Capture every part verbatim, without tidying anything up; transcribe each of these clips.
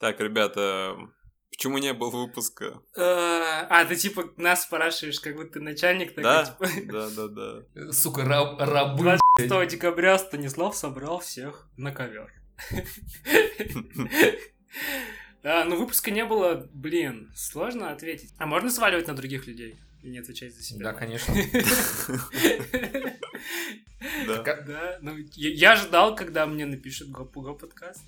Так, ребята, почему не было выпуска? А, ты типа нас спрашиваешь, как будто ты начальник такой. Да, типа... да, да, да. Сука, раб, рабы. двадцать шестого декабря Станислав собрал всех на ковер. Да, ну выпуска не было, блин, сложно ответить. А можно сваливать на других людей и не отвечать за себя? Да, конечно. Да. Я ждал, когда мне напишут Гопуга подкаст.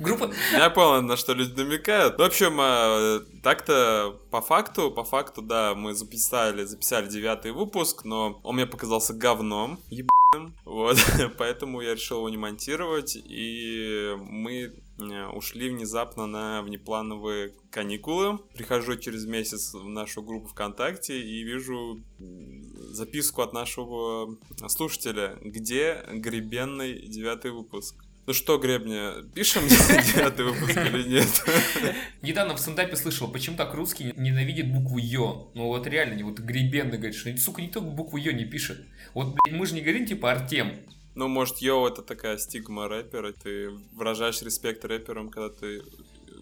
Группа. Я понял, на что люди намекают. В общем, так-то по факту, по факту, да, мы записали, записали девятый выпуск, но он мне показался говном, ебаным, вот, поэтому я решил его не монтировать, и мы ушли внезапно на внеплановые каникулы. Прихожу через месяц в нашу группу ВКонтакте и вижу записку от нашего слушателя, где гребенный девятый выпуск. Ну что, Гребня, пишем девятый выпуск или нет? Недавно в стендапе слышал, почему так русские ненавидят букву Ё. Ну вот реально, вот гребенный говорит, что, сука, никто букву Ё не пишет. Вот, блядь, мы же не говорим, типа, Артём. Ну, может, Ё — это такая стигма рэпера, ты выражаешь респект рэперам, когда ты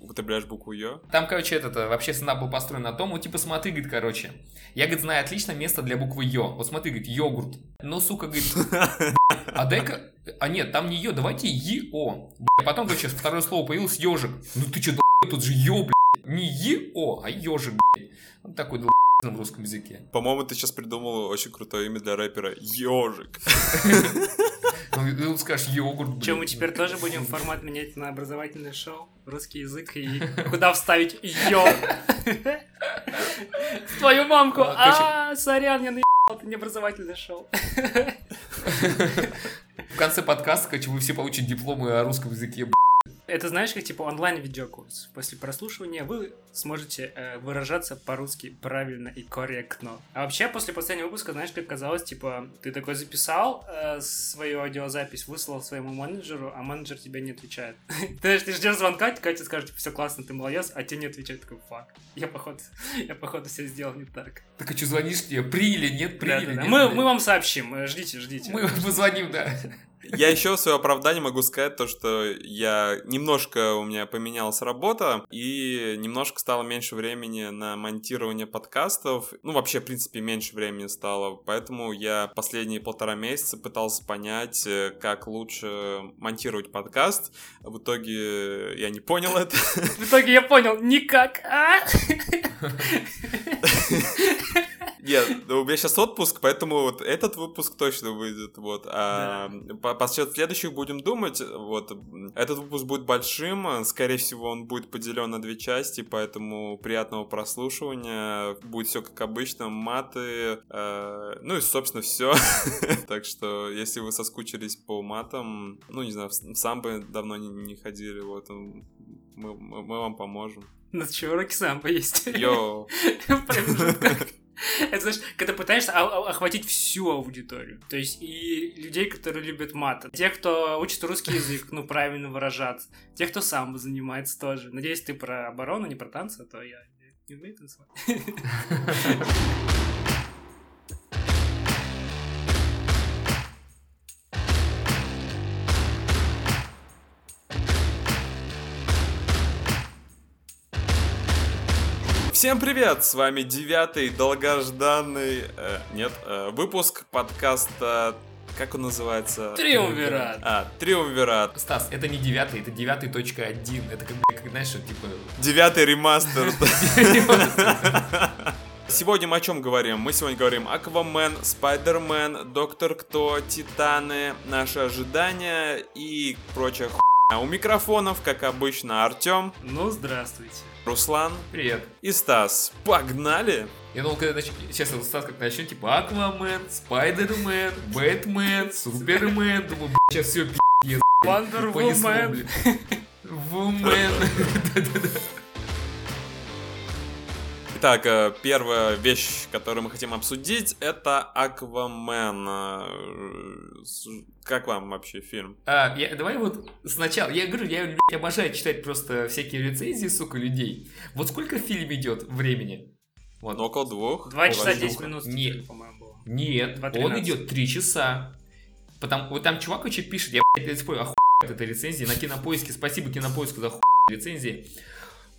употребляешь букву Ё. Там, короче, этот, вообще стендап был построен на том, ну, типа, смотри, говорит, короче, я, говорит, знаю отлично место для буквы Ё. Вот смотри, говорит, йогурт. Ну, сука, говорит, а дай-ка... А нет, там не Ё, давайте ЕО. Бля, потом, короче, второе слово появилось — ёжик. Ну ты чё, долб***ь, тут же Ё, блядь. Не ЕО, а ёжик, блядь. Вот такой долб***ь в русском языке. По-моему, ты сейчас придумал очень крутое имя для рэпера — ёжик. Ну, скажешь, йогурт. Че, мы теперь тоже будем формат менять на образовательное шоу? Русский язык и куда вставить Ё? Твою мамку! А, сорян, я наебал, это не образовательное шоу. В конце подкаста, короче, вы все получите дипломы о русском языке, б***ь. Это, знаешь, как типа онлайн-видеокурс. После прослушивания вы сможете э, выражаться по-русски правильно и корректно. А вообще, после последнего выпуска, знаешь, как казалось, типа, ты такой записал э, свою аудиозапись, выслал своему менеджеру, а менеджер тебе не отвечает. Ты ждешь звонка, Катя скажет, типа, все классно, ты молодец, а тебе не отвечает. Такой, фак, я, походу, все сделал не так. Так а что, звонишь тебе, при или нет, при или нет? Мы вам сообщим, ждите, ждите. Мы позвоним, да. Я еще в свое оправдание могу сказать то, что я немножко, у меня поменялась работа, и немножко стало меньше времени на монтирование подкастов. Ну, вообще, в принципе, меньше времени стало. Поэтому я последние полтора месяца пытался понять, как лучше монтировать подкаст. В итоге я не понял это. В итоге я понял, никак, а? Нет, у меня сейчас отпуск, поэтому вот этот выпуск точно выйдет, вот, а да. по, по счёт следующих будем думать, вот, этот выпуск будет большим, скорее всего, он будет поделен на две части, поэтому приятного прослушивания, будет все как обычно, маты, э, ну и, собственно, все. Так что, если вы соскучились по матам, ну, не знаю, в самбо давно не, не ходили, вот, мы, мы, мы вам поможем. У нас еще уроки самбо есть. Йоу. Это, знаешь, когда пытаешься охватить всю аудиторию. То есть и людей, которые любят мат, тех, кто учит русский язык, ну, правильно выражаться, тех, кто самбо занимается тоже. Надеюсь, ты про оборону, не про танцы, а то я не умею танцевать. Всем привет! С вами девятый долгожданный... Э, нет, э, выпуск подкаста... Как он называется? Триумвират. А, Триумвират. Стас, это не девятый, это девятый точка один. Это как, как знаешь, что, типа... Девятый ремастер. Сегодня мы о чем говорим? Мы сегодня говорим Аквамен, Спайдермен, Доктор Кто, Титаны, наши ожидания и прочая хуйня. У микрофонов, как обычно, Артём. Ну, здравствуйте. Руслан. Привет. И Стас. Погнали! Я думал, когда нач... сейчас Стас как начнет, типа, Аквамен, Спайдермен, Бэтмен, Супермен. Думаю, блядь, сейчас все пи***ец. Вандервумен. Вумен. Итак, первая вещь, которую мы хотим обсудить, это Аквамен. Как вам вообще фильм? А, я, давай вот сначала, я говорю, я, блядь, обожаю читать просто всякие рецензии, сука, людей. Вот сколько фильм идет времени? Вот. Около двух. Два часа десять минут. Нет, по-моему, было. Нет, он идет три часа. Потом, вот там чувак вообще пишет, я, блядь, спорю, охуенно этой рецензии. На Кинопоиске, спасибо Кинопоиску за хуй рецензии.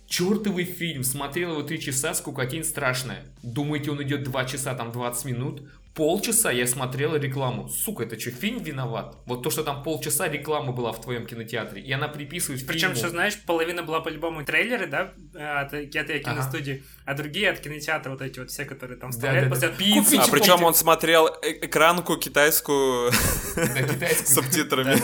Чёртовый фильм, смотрел его три часа, скукотень страшная. Думаете, он идет два часа, там двадцать минут? Полчаса я смотрел рекламу. Сука, это что, фильм виноват? Вот то, что там полчаса реклама была в твоем кинотеатре, и она приписывает Причем, фильму. Что знаешь, половина была по-любому трейлеры, да, от, от киностудии, ага. а другие от кинотеатра, вот эти вот все, которые там вставляют. Да, да, да. После... А причем он смотрел экранку китайскую с субтитрами.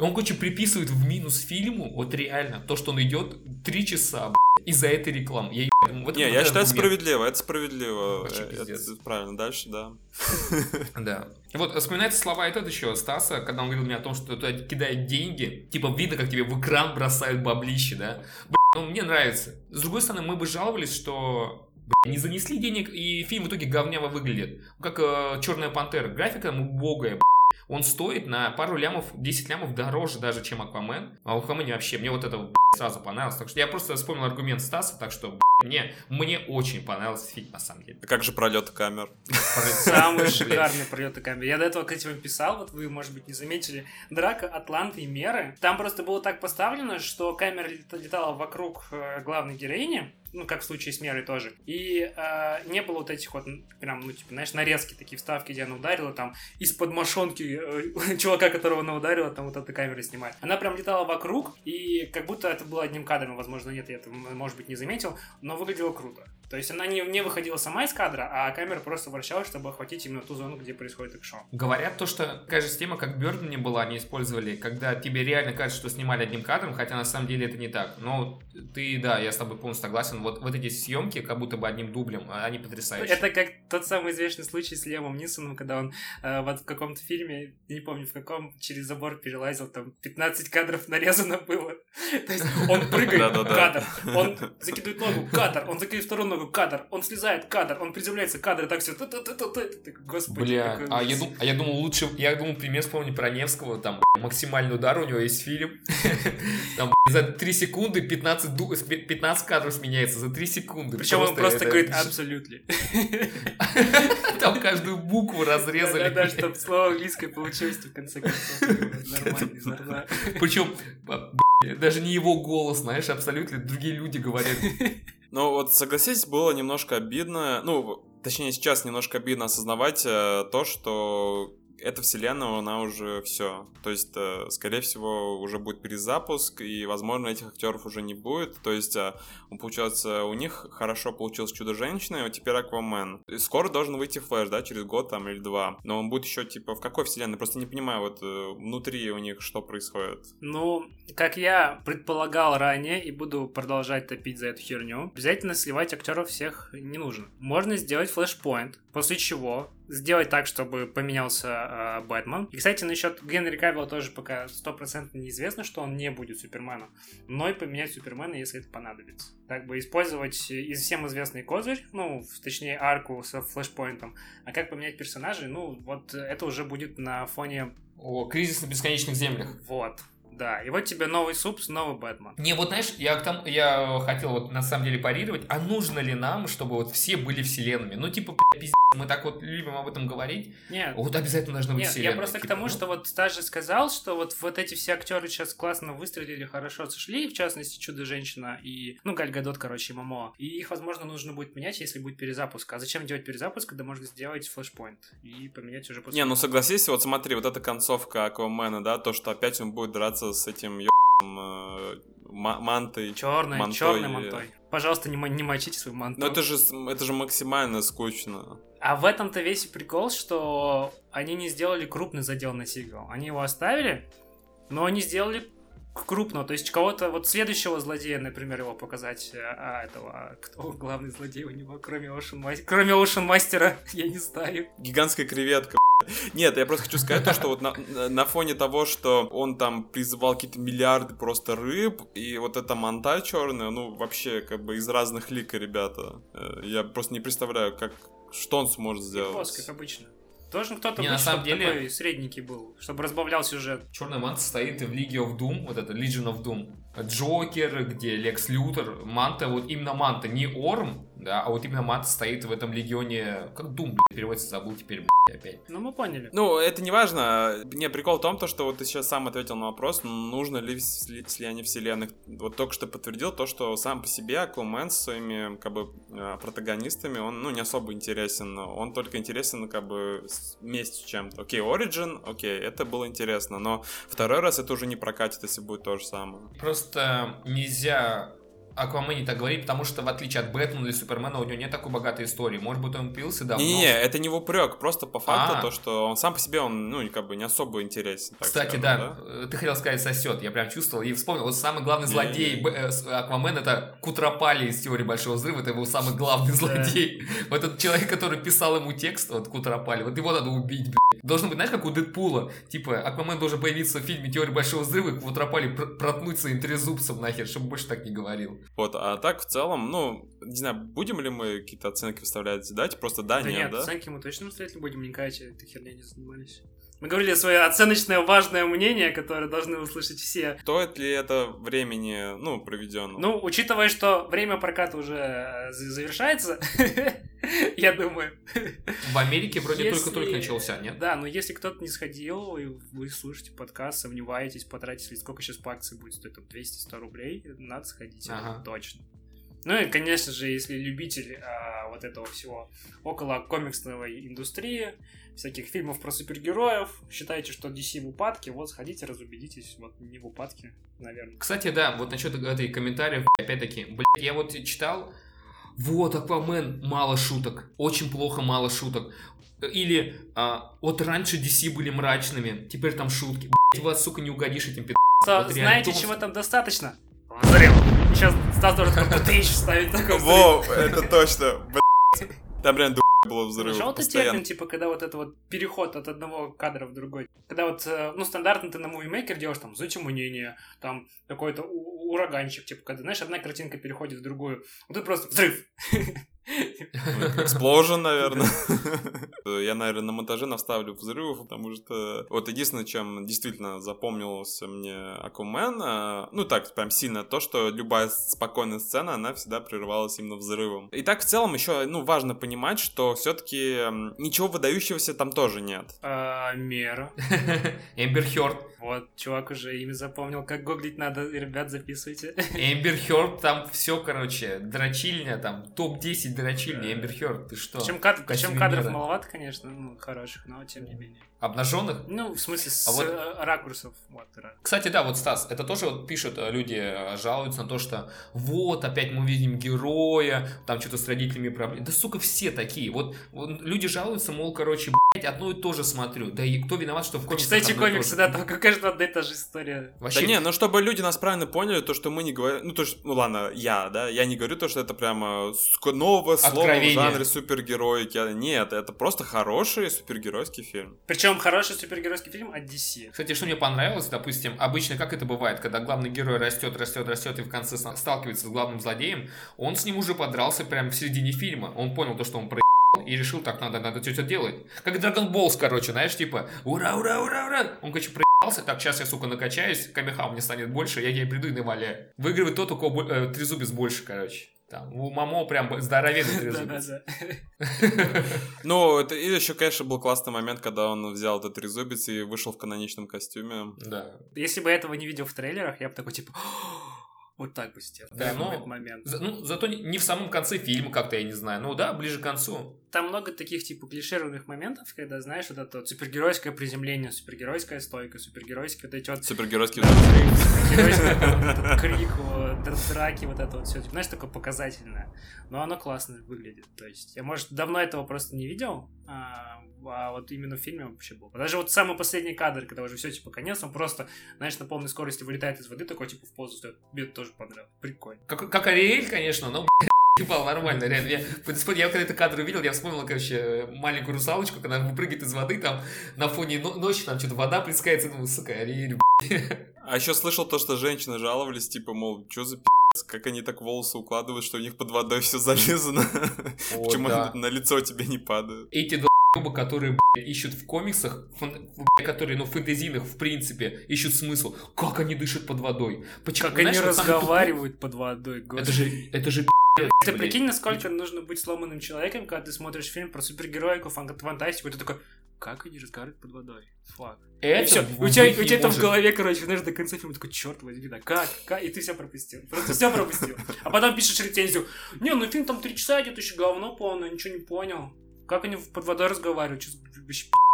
Он, короче, приписывает в минус фильму, вот реально, то, что он идет три часа, из-за этой рекламы. Я еб... Не, я считаю, это справедливо, это справедливо. Это правильно, дальше, да. Да. Вот, вспоминаются слова этого еще Стаса, когда он говорил мне о том, что туда кидают деньги, типа видно, как тебе в экран бросают баблище, да. Блин, ну, мне нравится. С другой стороны, мы бы жаловались, что... Не занесли денег, и фильм в итоге говняво выглядит. Как э, «Черная пантера». Графика там убогая, блин. Он стоит на пару лямов, десять лямов дороже даже, чем «Аквамен». А «Аквамен» вообще, мне вот это, блин, сразу понравилось. Так что я просто вспомнил аргумент Стаса, так что, блин, мне, мне очень понравился фильм, на самом деле. А как же пролеты камер? Самые шикарные пролеты камер. Я до этого к этим писал, вот вы, может быть, не заметили. Драка Атланты и Меры. Там просто было так поставлено, что камера летала вокруг главной героини. Ну, как в случае с Мерой тоже. И э, не было вот этих вот, прям, ну, типа, знаешь, нарезки, такие вставки, где она ударила, там, из-под мошонки э, чувака, которого она ударила, там, вот эта камера снимает. Она прям летала вокруг, и как будто это было одним кадром, возможно, нет, я это, может быть, не заметил, но выглядело круто. То есть она не, не выходила сама из кадра, а камера просто вращалась, чтобы охватить именно ту зону, где происходит экшн. Говорят то, что, кажется, тема, как Бёрдмане была, они использовали, когда тебе реально кажется, что снимали одним кадром, хотя на самом деле это не так. Но ты, да, я с тобой полностью согласен. Вот, вот эти съемки, как будто бы одним дублем, они потрясающие. Это как тот самый известный случай с Лемом Нисоном, когда он э, вот в каком-то фильме, не помню в каком, через забор перелазил, там пятнадцать кадров нарезано было. То есть он прыгает, кадр, он закидывает ногу, кадр, он закидывает вторую ногу, кадр, он слезает, кадр, он приземляется, кадр, так все. Господи. Бля, а я думал лучше, я думал, пример вспомни про Невского, там максимальный удар, у него есть фильм, там за три секунды пятнадцать кадров сменяется. За три секунды. Причем просто он просто это... говорит абсолютно. Там каждую букву разрезали. Да, да, чтобы слово английское получилось в конце концов. Нормально. Причем даже не его голос, знаешь, абсолютно другие люди говорят. Ну вот, согласись, было немножко обидно. Ну, точнее, сейчас немножко обидно осознавать то, что эта вселенная, она уже все. То есть, скорее всего, уже будет перезапуск, и, возможно, этих актеров уже не будет. То есть, получается, у них хорошо получилось «Чудо-женщина», а теперь «Аквамен». И скоро должен выйти «Флэш», да, через год там или два. Но он будет еще, типа, в какой вселенной? Просто не понимаю, вот, внутри у них что происходит. Ну, как я предполагал ранее, и буду продолжать топить за эту херню, обязательно сливать актеров всех не нужно. Можно сделать «Флэшпоинт», после чего... сделать так, чтобы поменялся э, Бэтмен. И, кстати, насчет Генри Кавилла тоже пока сто процентов неизвестно, что он не будет Суперменом. Но и поменять Супермена, если это понадобится. Так бы использовать из всем известный козырь, ну, точнее, арку со флешпоинтом. А как поменять персонажей, ну, вот это уже будет на фоне... О, кризис на бесконечных землях. Вот. Да, и вот тебе новый суп, снова Бэтмен. Не, вот знаешь, я, там, я хотел вот на самом деле парировать, а нужно ли нам, чтобы вот все были вселенными? Ну, типа, пиздец, мы так вот любим об этом говорить. Нет. Вот обязательно должна быть Нет, вселенная. Нет, я просто типа, к тому, ну... что вот Стас же сказал, что вот, вот эти все актеры сейчас классно выстрелили, хорошо сошли, в частности, Чудо-женщина и, ну, Галь Гадот, короче, и Момоа. И их, возможно, нужно будет менять, если будет перезапуск. А зачем делать перезапуск, когда можно сделать флешпоинт и поменять уже после... Не, ну, согласись, вот смотри, вот эта концовка Аквамена, да, то, что опять он будет драться с этим ебаным м- мантой. Черной, мантой. черной мантой. Пожалуйста, не, м- не мочите свою манту. Но это же, это же максимально скучно. А в этом-то весь прикол, что они не сделали крупный задел на сиквел. Они его оставили, но они сделали крупного. То есть кого-то, вот следующего злодея, например, его показать, а этого, кто главный злодей у него, кроме Ocean Master, кроме Ocean Master, я не знаю. Гигантская креветка. Нет, я просто хочу сказать то, что вот на, на фоне того, что он там призывал какие-то миллиарды просто рыб, и вот эта манта черная, ну, вообще, как бы из разных лик, ребята. Я просто не представляю, как, что он сможет сделать. Япос, как обычно. Должен кто-то не, быть, на самом деле... такой средненький был, чтобы разбавлял сюжет. Черная манта состоит в League of Doom, вот это Legion of Doom. Джокер, где Лекс Лютер, манта, вот именно манта, не Орм, да, а вот именно мат стоит в этом легионе, как Дум, блядь, переводится, забыл теперь, блядь, опять. Ну, мы поняли. Ну, это не важно. Не, прикол в том, то, что вот ты сейчас сам ответил на вопрос, нужно ли слияние вселенных. Вот только что подтвердил то, что сам по себе Аквамен с своими, как бы, протагонистами, он, ну, не особо интересен. Он только интересен, как бы, вместе с чем-то. Окей, Origin, окей, это было интересно, но второй раз это уже не прокатит, если будет то же самое. Просто нельзя... Аквамене так говорит, потому что в отличие от Бэтмена или Супермена у него нет такой богатой истории. Может быть, он пился давно. Не-не-не, это не в упрек, просто по факту А-а-а. то, что он сам по себе, он, ну, как бы не особо интересен. Кстати, скажем, да, да, ты хотел сказать сосет, я прям чувствовал и вспомнил. Вот самый главный злодей Аквамен — это Кутропали из «Теории Большого Взрыва», это его самый главный злодей. Вот этот человек, который писал ему текст, вот Кутропали, вот его надо убить, блядь. Должно быть, знаешь, как у Дэдпула, типа, Аквамен должен появиться в фильме «Теория Большого Взрыва» и Кутропали проткнуть своим трезубцем нахер, чтобы больше так не говорил. Вот, а так в целом, ну, не знаю, будем ли мы какие-то оценки выставлять, дать просто да, да нет, нет, да? Оценки мы точно выставлять не будем, никак, этой херней не занимались. Мы говорили свое оценочное важное мнение, которое должны услышать все. Стоит ли это времени, ну, проведенного? Ну, учитывая, что время проката уже завершается, я думаю. В Америке вроде только-только начался, нет? Да, но если кто-то не сходил, и вы слушаете подкаст, сомневаетесь, потратите, сколько сейчас по акции будет стоить, двести-сто рублей, надо сходить, это точно. Ну и, конечно же, если любитель а, вот этого всего около комиксной индустрии, всяких фильмов про супергероев, считаете, что ди си в упадке, вот сходите, разубедитесь, вот не в упадке, наверное. Кстати, да, вот насчет этой комментариев, опять-таки, блядь, я вот читал, вот, Аквамен, мало шуток, очень плохо, мало шуток. Или, а, вот раньше ди си были мрачными, теперь там шутки, блядь, вас, сука, не угодишь этим пи***. Вот знаете, чего там достаточно? Зарел. Сейчас Стас должен компутыч вставить такой взрыв. Воу, это точно, блядь. Там реально дух было взрыв. Нашел ты термин, типа, когда вот этот вот переход от одного кадра в другой. Когда вот, ну, стандартно ты на мувимейкер делаешь там затемнение, там какой-то у- ураганчик, типа, когда, знаешь, одна картинка переходит в другую. Вот тут просто взрыв. Эксплозион, наверное. Я, наверное, на монтаже наставлю взрывов, потому что... Вот единственное, чем действительно запомнился мне Аквамен, ну так, прям сильно, то, что любая спокойная сцена, она всегда прерывалась именно взрывом. И так, в целом, еще, ну, важно понимать, что все-таки ничего выдающегося там тоже нет. Мера. Эмбер Хёрд. Вот, чувак уже имя запомнил. Как гуглить надо, ребят, записывайте. Эмбер Хёрд, там все, короче, дрочильня, там топ десять дрочильня, Эмбер Хёрд, ты что? Причем кадр, кадров мира маловато, конечно, ну, хороших, но тем не менее. Обнаженных? Ну, в смысле, с а вот... ракурсов. Вот, ракурс. Кстати, да, вот, Стас, это тоже вот пишут люди, жалуются на то, что вот, опять мы видим героя, там что-то с родителями проблемы. Да, сука, все такие. Вот, вот люди жалуются, мол, короче, блять, одно и то же смотрю. Да и кто виноват, что в комиксах... Читайте комиксы, да, там какая же одна и та же история. Вообще... Да не, ну, чтобы люди нас правильно поняли, то, что мы не говорим... Ну, то, что... Ну, ладно, я, да, я не говорю то, что это прямо новое слово в жанре супергероики. Нет, это просто хороший супергеройский фильм. Причем хороший супергеройский фильм от ди си. Кстати, что мне понравилось, допустим, обычно как это бывает, когда главный герой растет, растет, растет и в конце сталкивается с главным злодеем, он с ним уже подрался прямо в середине фильма. Он понял то, что он проебал, и решил, так, надо, надо что-то делать. Как Dragon Balls, короче, знаешь, типа, ура, ура, ура, ура. Он, короче, проебался, так, сейчас я, сука, накачаюсь, камехау мне станет больше, я ей приду и наваляю. Выигрывает тот, у кого э, трезубец больше, короче. Там, у Момо прям здоровенный трезубец. Ну, это еще, конечно, был классный момент, когда он взял этот трезубец и вышел в каноничном костюме. Да. Если бы этого не видел в трейлерах, я бы такой, типа... Вот так бы сделал. Да, но этот момент. За, ну, зато не, не в самом конце фильма, как-то, я не знаю. Ну да, ближе к концу. Там много таких, типа, клишированных моментов, когда, знаешь, вот это вот супергеройское приземление, супергеройская стойка, супергеройские вот эти вот... Супергеройский взрыв. Супергеройский крик, драки, вот это вот все. Знаешь, такое показательное. Но оно классно выглядит. То есть я, может, давно этого просто не видел, а вот именно в фильме вообще было. Даже вот самый последний кадр, когда уже все, типа, конец, он просто, знаешь, на полной скорости вылетает из воды, такой, типа, в позу стоит. Мне это тоже понравилось. Прикольно. Как, как Ариэль, конечно, но, блядь, ебал, нормально, реально. Я, я когда этот кадр увидел, я вспомнил, короче, маленькую русалочку, когда она выпрыгивает из воды, там, на фоне ночи, там, что-то вода плескается, ну, сука, Ариэль, блядь. А еще слышал то, что женщины жаловались, типа, мол, что за пи***? Как они так волосы укладывают, что у них под водой все залезано. Почему на лицо тебе не падает? Эти которые, блядь, ищут в комиксах, фан... которые, ну, фэнтезийных, в принципе, ищут смысл. Как они дышат под водой? Почему? Как Знаешь, они вот разговаривают под водой, господи. Это же, это же пи***ц, Ты блядь. прикинь, насколько нужно быть сломанным человеком, когда ты смотришь фильм про супергероику, фантастику, и ты такой, как они разговаривают под водой? Фак. Это и все, у тебя, у тебя там в голове, короче, знаешь, до конца фильма такой, черт возьми, да, как, как, и ты все пропустил, просто все пропустил. А потом пишешь рецензию, не, ну фильм там три часа идет, еще говно полное, ничего не понял. Как они под водой разговаривают?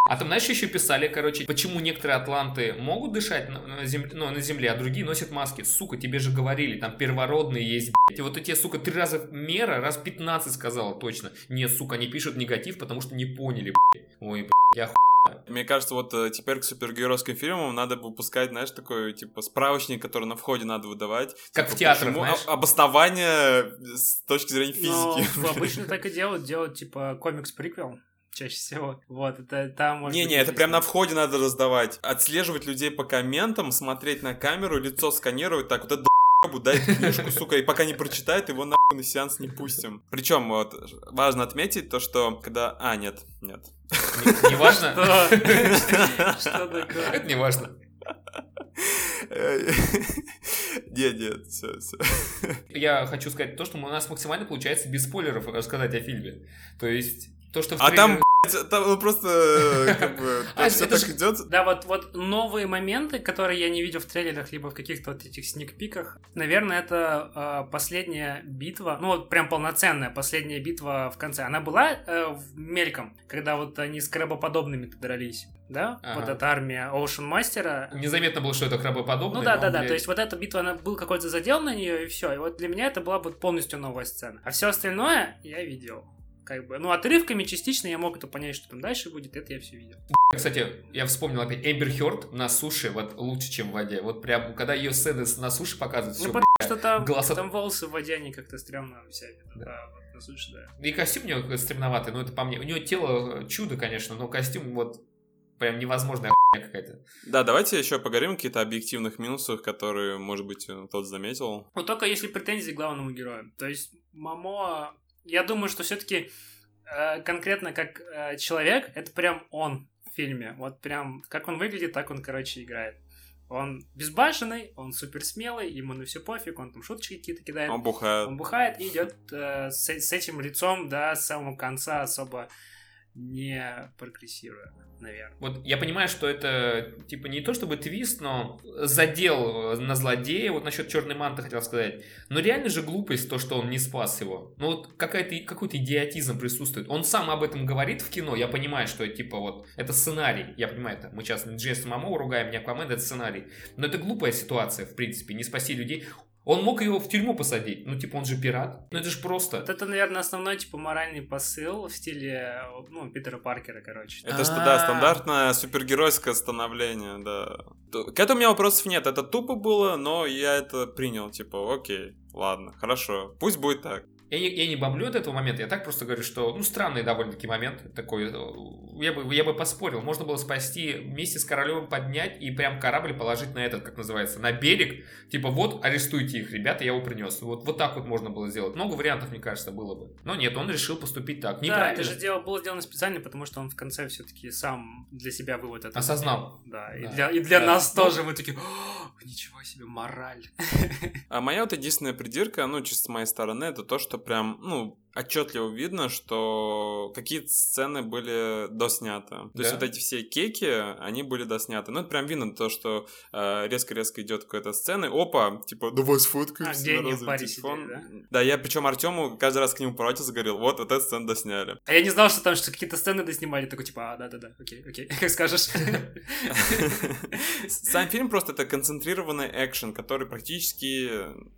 А там, знаешь, еще писали, короче, почему некоторые атланты могут дышать на земле, ну, на земле, а другие носят маски. Сука, тебе же говорили, там первородные есть, блядь. И вот эти, сука, три раза Мера, раз пятнадцать сказала точно. Нет, сука, они пишут негатив, потому что не поняли, блядь. Ой, блядь, я хуй. Мне кажется, вот теперь к супергеройским фильмам надо бы выпускать, знаешь, такой, типа, справочник, который на входе надо выдавать. Как типа, в театрах, знаешь? Об- обоснование с точки зрения физики. Ну, обычно так и делают, делают, типа, комикс-приквел. Чаще всего. Вот, это там может Не-не, это прям на входе надо раздавать. Отслеживать людей по комментам, смотреть на камеру, лицо сканировать, так вот это д***бу, дай книжку, сука, и пока не прочитает, его нахуй на сеанс не пустим. Причем, вот, важно отметить то, что когда... А, нет, нет. Не важно? Что такое? Это не важно. Нет, нет, все, все. Я хочу сказать то, что у нас максимально получается без спойлеров рассказать о фильме. То есть... То, что в а трейлере... там, там ну, просто как бы а все так ж... идет. Да, вот, вот новые моменты, которые я не видел в трейлерах, либо в каких-то вот этих сникпиках. Наверное, это э, последняя битва, ну вот прям полноценная последняя битва в конце. Она была э, в мельком, когда вот они с крабоподобными-то дрались, да? Ага. Вот эта армия Ocean Master. Незаметно было, что это крабоподобные. Ну да, да, да, блядь... то есть вот эта битва, она был какой-то задел на нее и все. И вот для меня это была вот полностью новая сцена. А все остальное я видел. Как бы, ну, отрывками частично я мог это понять, что там дальше будет, это я все видел. Кстати, я вспомнил опять, Эмбер Хёрд на суше вот лучше, чем в воде. Вот прям, когда ее сцены на суше показывают, ну, все, потому что там, голоса... там волосы в воде, они как-то стрёмно вся видно, да. Да, вот на суше, да. И костюм у него стрёмноватый, но это по мне. У него тело чудо, конечно, но костюм вот прям невозможная хуйня какая-то. Да, давайте еще поговорим о каких-то объективных минусах, которые, может быть, тот заметил. Ну, только если претензии к главному герою. То есть, Момоа... Я думаю, что все-таки э, конкретно как э, человек, это прям он в фильме. Вот прям как он выглядит, так он, короче, играет. Он безбашенный, он суперсмелый, ему на все пофиг, он там шуточки какие-то кидает. Он бухает. Он бухает и идет э, с, с этим лицом до самого конца, особо не прогрессируя, наверное. Вот я понимаю, что это типа не то чтобы твист, но задел на злодея, вот насчет черной манты хотел сказать, но реально же глупость то, что он не спас его. Ну вот какая-то, какой-то идиотизм присутствует. Он сам об этом говорит в кино, я понимаю, что типа вот это сценарий, я понимаю, это мы сейчас Джейсона Момоа ругаем, не Аквамен, это сценарий, но это глупая ситуация, в принципе, не спасти людей. Он мог его в тюрьму посадить, ну, типа, он же пират. Ну, это же просто. Вот это, наверное, основной, типа, моральный посыл в стиле, ну, Питера Паркера, короче. Это что, да, стандартное супергеройское становление, да. К этому у меня вопросов нет, это тупо было, но я это принял, типа, окей, ладно, хорошо, пусть будет так. Я не, я не бомблю от этого момента, я так просто говорю, что, ну, странный довольно-таки момент такой, я бы, я бы поспорил, можно было спасти, вместе с королем поднять и прям корабль положить на этот, как называется, на берег, типа, вот, арестуйте их, ребята, я его принес, вот, вот так вот можно было сделать, много вариантов, мне кажется, было бы, но нет, он решил поступить так, неправильно. Да, это же дело было сделано специально, потому что он в конце все-таки сам для себя вывод это осознал. Да, да, и для, и для да. нас да. тоже, мы такие, ничего себе, мораль. А моя вот единственная придирка, ну, чисто с моей стороны, это то, что прям, ну, отчетливо видно, что какие-то сцены были досняты. То да. есть вот эти все кеки, они были досняты. Ну, это прям видно то, что э, резко-резко идет какая-то сцена, и, опа, типа, давай сфоткаемся. А где они в баре сидели, да? Да, я причем Артему каждый раз к нему поворачивался, говорил, вот, вот эту сцену досняли. А я не знал, что там что какие-то сцены доснимали, такой, типа, а, да-да-да, окей, окей, как скажешь. Сам фильм просто это концентрированный экшен, который практически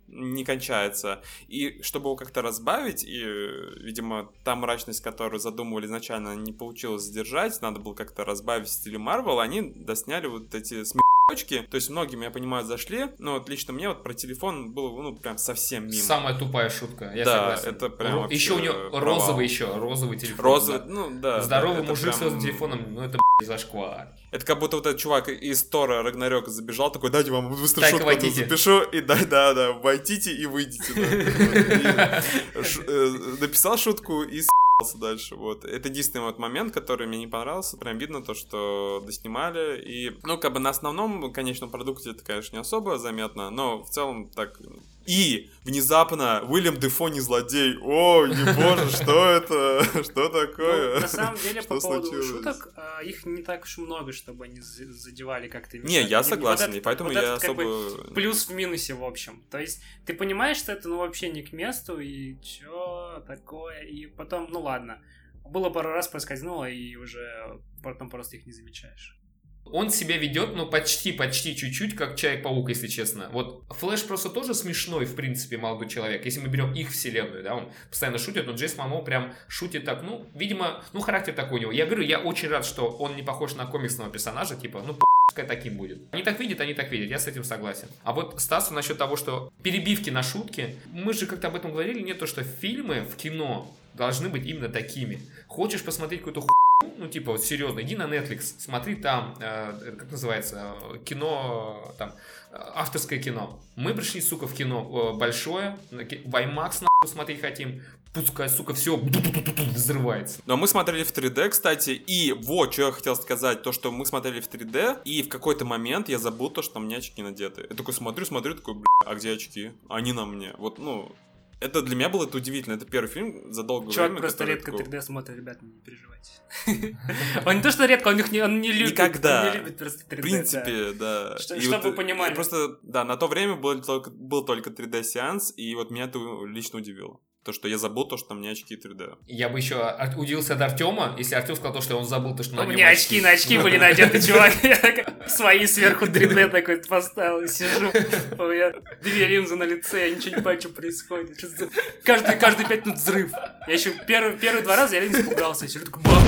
не кончается. И чтобы его как-то разбавить и видимо, та мрачность, которую задумывали изначально, не получилось сдержать, надо было как-то разбавить в стиле Марвел, они досняли вот эти смешочки, то есть многим, я понимаю, зашли, но вот лично мне вот про телефон было, ну, прям совсем мимо. Самая тупая шутка, я да, согласен. Это прям Ро- еще у него провал. розовый еще, розовый телефон. Розовый, да. ну, да. Здоровый да, мужик прям... с розовым телефоном, ну, это, б***ь, зашквар. Это как будто вот этот чувак из Тора Рагнарёка забежал, такой, дайте вам быстро так шутку запишу, и да-да-да, войдите и выйдите. Написал шутку и с***, дальше, вот. Это единственный вот момент, который мне не понравился. Прям видно то, что доснимали. И, ну, как бы на основном, конечно, продукте это, конечно, не особо заметно, но в целом так... И внезапно Уильям Дефо не злодей. О, не боже, что это? Что такое? На самом деле, по поводу шуток, их не так уж много, чтобы они задевали как-то. Не, я согласен, и поэтому я особо... Плюс в минусе, в общем. То есть, ты понимаешь, что это, ну, вообще не к месту, и чё такое? И потом, ну, ладно. Было пару раз, проскользнуло, и уже потом просто их не замечаешь. Он себя ведет, ну, почти-почти чуть-чуть, как Человек-паук, если честно. Вот Флэш просто тоже смешной, в принципе, молодой человек. Если мы берем их вселенную, да, он постоянно шутит, но Джейсон Момоа прям шутит так, ну, видимо, ну, характер такой у него. Я говорю, я очень рад, что он не похож на комиксного персонажа, типа, ну, пускай таким будет. Они так видят, они так видят, я с этим согласен. А вот Стасу насчет того, что перебивки на шутки, мы же как-то об этом говорили, нет, то, что фильмы в кино должны быть именно такими. Хочешь посмотреть какую-то хуйню? Ну, типа, вот серьезно, иди на Netflix, смотри там, э, как называется, кино, там, авторское кино. Мы пришли, сука, в кино большое, в IMAX, нахуй, смотреть хотим, пускай, сука, все взрывается. Но мы смотрели в три дэ, кстати, и вот, что я хотел сказать, то, что мы смотрели в три дэ, и в какой-то момент я забыл то, что у меня очки надеты. Я такой смотрю, смотрю, такой, бля, а где очки? Они на мне, вот, ну... Это для меня было это удивительно. Это первый фильм за долгое время. Чувак просто редко такой... три дэ смотрит, ребята, не переживайте. Он не то, что редко, он их не любит. Никогда. В принципе, да. Чтобы вы понимали. Просто, да, на то время был только три дэ-сеанс, и вот меня это лично удивило. То, что я забыл то, что у меня очки три дэ. Я бы еще удивился от Артема, если Артем сказал то, что он забыл то, что на нем очки. У меня очки на очки были надеты, чувак. Я свои сверху три дэ такой поставил и сижу. У меня две линзы на лице, я ничего не понимаю, что происходит. Каждый, каждый пять минут взрыв. Я еще первые, первые два раза я не испугался. Я сижу такой, бах,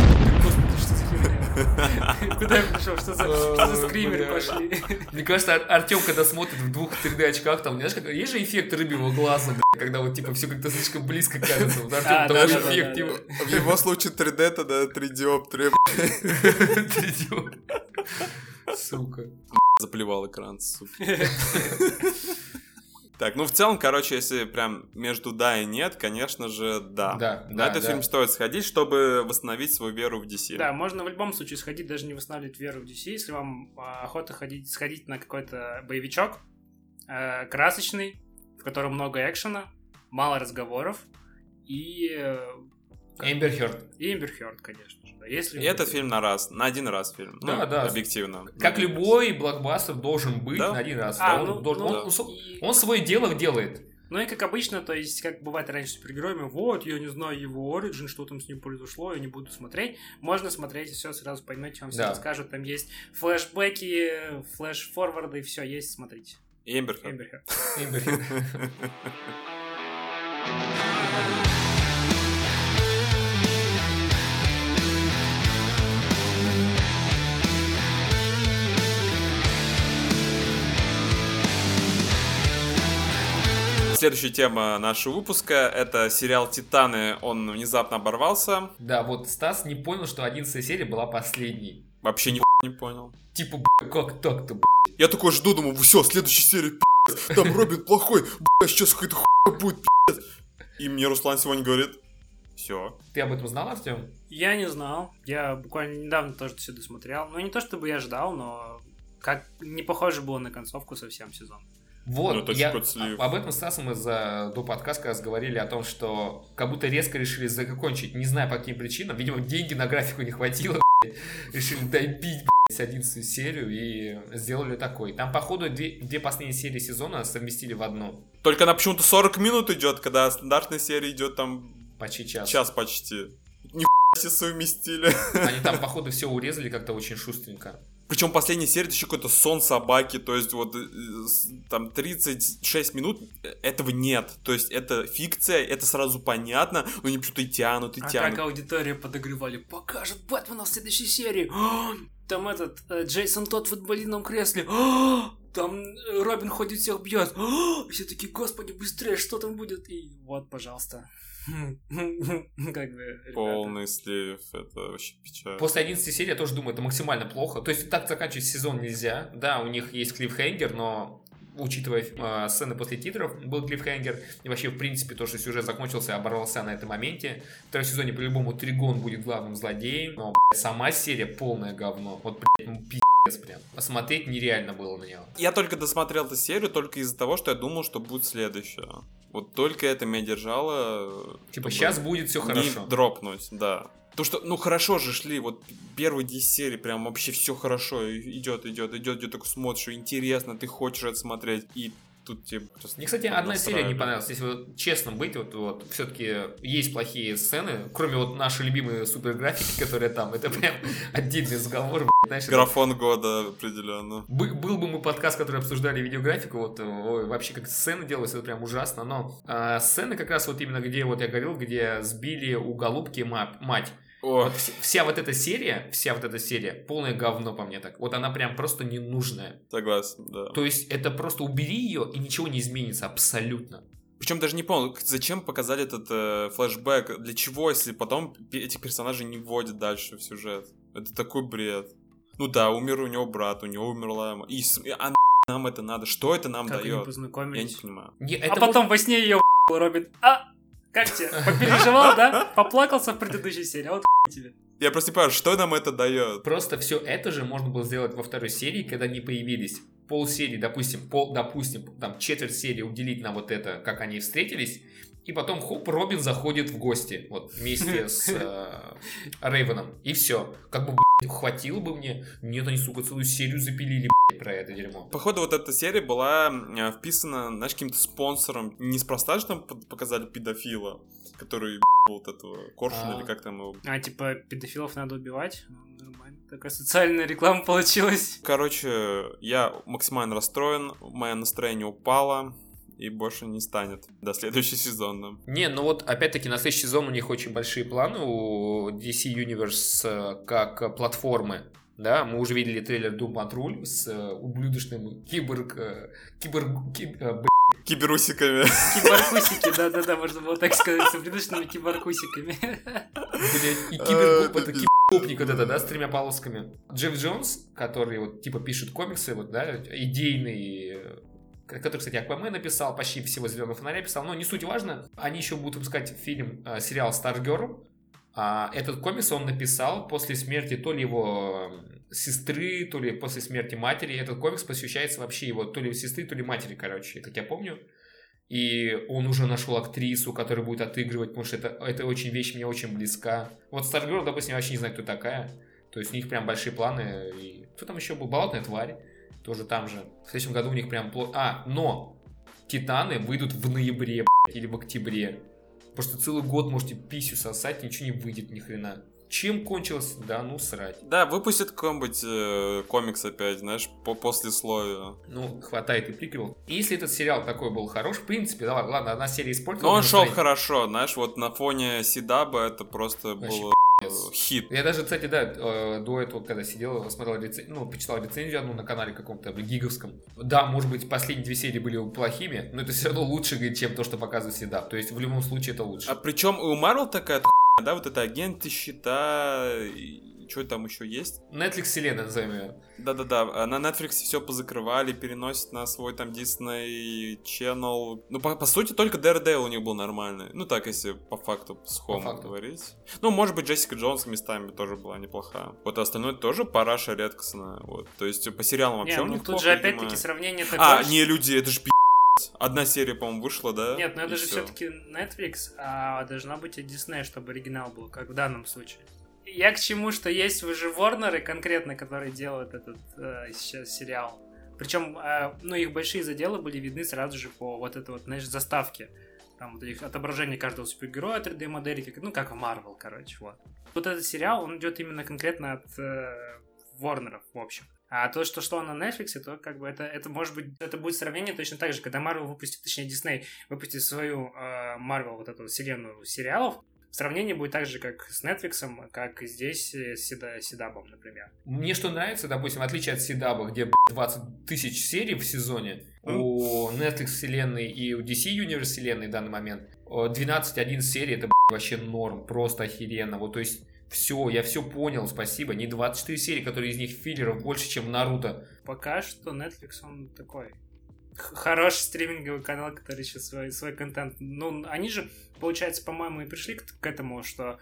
господи, что за херня? Куда я пришел? Что за, что за скримеры пошли? Мне кажется, Артем, когда смотрит в двух три дэ очках, там, знаешь, как, есть же эффект рыбьего глаза, когда вот типа все как-то слишком близко кажется. Вот Артём а, да, да, да, типа... да. В его случае три дэ это да, три диоптри. три диоптри. Сука. Заплевал экран, сука. Так, ну в целом, короче, если прям между да и нет, конечно же, да. Да, на да, этот да. фильм стоит сходить, чтобы восстановить свою веру в ди си. Да, можно в любом случае сходить, даже не восстанавливать веру в ди си, если вам охота ходить, сходить на какой-то боевичок э, красочный, в котором много экшена, мало разговоров и... Эмбер Хёрд. И Эмбер Хёрд, конечно же. Да. Если и этот фильм на раз, на один раз фильм. Да, ну, да. Объективно. Как на любой раз. Блокбастер должен быть да? на один раз. А, да, ну, он, должен, ну, он, да. он, и... он свое дело делает. Ну и как обычно, то есть, как бывает раньше с супергероями, вот, я не знаю его оригин, что там с ним произошло, я не буду смотреть. Можно смотреть, и все, сразу поймете, вам все да. расскажут. Там есть флешбеки, флеш-форварды, все есть, смотрите. Эмбер Хёрд. Следующая тема нашего выпуска — это сериал «Титаны». Он внезапно оборвался. Да, вот Стас не понял, что одиннадцатая серия была последней. Вообще ни не понял. Типа, б***ь, как так-то, б***ь? Я такой жду, думаю, все, следующая серия, пи***ц, там Робин плохой, б***ь, сейчас какая-то хуйня будет, пи***ц. И мне Руслан сегодня говорит, все. Ты об этом знал, Артём? Я не знал, я буквально недавно тоже все досмотрел, ну не то чтобы я ждал, но как не похоже было на концовку совсем сезона. Вот, ну, я об этом с Стасом мы за, до подкаста разговаривали о том, что как будто резко решили закончить, не знаю по каким причинам, видимо деньги на графику не хватило, решили добить, одиннадцатую серию и сделали такой. Там, походу, две, две последние серии сезона совместили в одну. Только она почему-то сорок минут идет, когда стандартная серия идет там... Почти час. Час почти. Нихуя все совместили. Они там, походу, все урезали как-то очень шустренько. Причем последняя серия, это еще какой-то сон собаки, то есть вот там тридцать шесть минут, этого нет. То есть это фикция, это сразу понятно, но они почему-то и тянут, и а тянут. А как аудитория подогревали? Покажут Бэтмена в следующей серии. Там этот, Джейсон тот в инвалидном кресле. Там Робин ходит, всех бьет. Все такие, господи, быстрее, что там будет? И вот, пожалуйста. Как бы, полный слив, это вообще печально. После одиннадцатой серии я тоже думаю, это максимально плохо. То есть так заканчивать сезон нельзя. Да, у них есть клиффхенгер, но... учитывая э, сцены после титров, был клиффхенгер. И вообще, в принципе, то, что сюжет закончился и оборвался на этом моменте. В втором сезоне, по-любому, Тригон будет главным злодеем. Но, блядь, сама серия полное говно. Вот, блядь, ну, пи***. Прям. Посмотреть нереально было на него. Я только досмотрел эту серию только из-за того, что я думал, что будет следующее. Вот только это меня держало. Типа сейчас будет все хорошо. Не дропнуть, да. Потому что, ну хорошо же шли, вот первые десять серий прям вообще все хорошо. Идет, идет, идет, идет, такой смотришь, интересно, ты хочешь это смотреть. И тут тебе просто... Мне, кстати, одна серия не понравилась. Если вот честно быть, вот, вот все-таки есть плохие сцены, кроме вот нашей любимой суперграфики, которая там, это прям отдельный разговор. Знаешь, графон это... года определенно. Бы- был бы мы подкаст, который обсуждали видеографику, вот ой, вообще как сцены делалось, это прям ужасно. Но э, сцены как раз вот именно где вот я говорил, где сбили у голубки ма- мать. Вот вся вот эта серия, вся вот эта серия, полное говно по мне так. Вот она прям просто ненужная. Согласен, да. То есть это просто убери ее и ничего не изменится абсолютно. Причем даже не понял, зачем показали этот э, флешбэк, для чего, если потом этих персонажей не вводят дальше в сюжет. Это такой бред. Ну да, умер у него брат, у него умерла мама. И а нам это надо? Что это нам как дает? Я не понимаю. Не, а потом может... во сне ее Робин. А, как тебе? Попереживал, да? Поплакался в предыдущей серии, а вот тебе. Я просто не понимаю, что нам это дает? Просто все это же можно было сделать во второй серии, когда они появились. Пол серии, допустим, пол, допустим, там четверть серии уделить на вот это, как они встретились. И потом, хоп, Робин заходит в гости, вот, вместе с Рейвеном. И все. Как бы, хватило бы мне. Нет, они, сука, целую серию запилили, блядь, про это дерьмо. Походу, вот эта серия была вписана, знаешь, каким-то спонсором. Неспроста же там показали педофила, который ебал вот этого Коршуна, а... или как там его. А, типа, педофилов надо убивать? Нормально. Такая социальная реклама получилась. Короче, я максимально расстроен, мое настроение упало. И больше не станет до следующего сезона. Не, ну вот опять-таки на следующий сезон у них очень большие планы у ди си Universe как платформы. Да, мы уже видели трейлер Doom Patrol с ублюдочным киборг... киборг... Киб... Б... Киберусиками. Киборкусики, да-да-да, можно было так сказать, с ублюдочными киборкусиками. Блин, и кибергуп, это киборг. Копник вот это, да, с тремя полосками. Джефф Джонс, который вот типа пишет комиксы, вот, да, идейный... который, кстати, Аквамен написал, почти всего «Зеленого фонаря» писал, но не суть важно. Они еще будут выпускать фильм, э, сериал «Stargirl». А этот комикс он написал после смерти то ли его сестры, то ли после смерти матери. Этот комикс посвящается вообще его то ли сестры, то ли матери, короче, как я помню. И он уже нашел актрису, которая будет отыгрывать, потому что это, это очень вещь мне очень близка. Вот «Stargirl», допустим, я вообще не знаю, кто такая. То есть у них прям большие планы. И... кто там еще был? «Болотная тварь». Тоже там же. В следующем году у них прям... Пло... А, но «Титаны» выйдут в ноябре, блядь, или в октябре. Потому что целый год можете писю сосать, ничего не выйдет ни хрена. Чем кончилось? Да, ну срать. Да, выпустят какой-нибудь э, комикс опять, знаешь, по послесловию. Ну, хватает и прикрыл. Если этот сериал такой был хорош, в принципе, да ладно, ладно, одна серия испортила. Но он шел настроение. Хорошо, знаешь, вот на фоне Сидаба это просто значит, было... хит. Я даже, кстати, да, до этого, когда сидел, смотрел рецен... ну, почитал рецензию одну на канале каком-то гиговском. Да, может быть, последние две серии были плохими, но это все равно лучше, чем то, что показывает Седап. То есть в любом случае это лучше. А причем у Marvel такая хуйня, да, вот это агенты щита, и... что там еще есть? Netflix вселенная, назовем ее. Да-да-да, на Netflix все позакрывали, переносят на свой там Disney Channel. Ну, по, по сути, только Daredevil у них был нормальный. Ну, так, если по факту с Хомом говорить. Ну, может быть, Джессика Джонс местами тоже была неплохая. Вот остальное тоже параша редкостная. Вот. То есть, по сериалам вообще не, у них тут плохо, же опять-таки думаю. Сравнение такое. А, не люди, это же пи***. Одна серия, по-моему, вышла, да? Нет, но это и же все. Все-таки Netflix, а должна быть и Disney, чтобы оригинал был, как в данном случае. Я к чему, что есть уже Ворнеры конкретно, которые делают этот э, сейчас сериал. Причем, э, ну, их большие заделы были видны сразу же по вот этой вот, знаешь, заставке. Там вот их отображение каждого супергероя, три дэ-модели, ну, как в Marvel, короче, вот. Вот этот сериал, он идет именно конкретно от э, Ворнеров, в общем. А то, что, что он на Netflix, то как бы это, это может быть, это будет сравнение точно так же, когда Marvel выпустит, точнее, Disney выпустит свою э, Marvel, вот эту вселенную сериалов. Сравнение будет так же, как с Netflix, как и здесь с Сидабом, например. Мне что нравится, допустим, в отличие от Сидаба, где двадцать тысяч серий в сезоне, mm. у Netflix вселенной и у ди си Universe вселенной в данный момент двенадцать-одиннадцать серий, это вообще норм, просто охеренно. Вот, то есть, все, я все понял, спасибо. Не двадцать четыре серии, которые из них филлеров больше, чем Наруто. Пока что Netflix, он такой... хороший стриминговый канал, который сейчас свой, свой контент... Ну, они же, получается, по-моему, и пришли к, к этому, что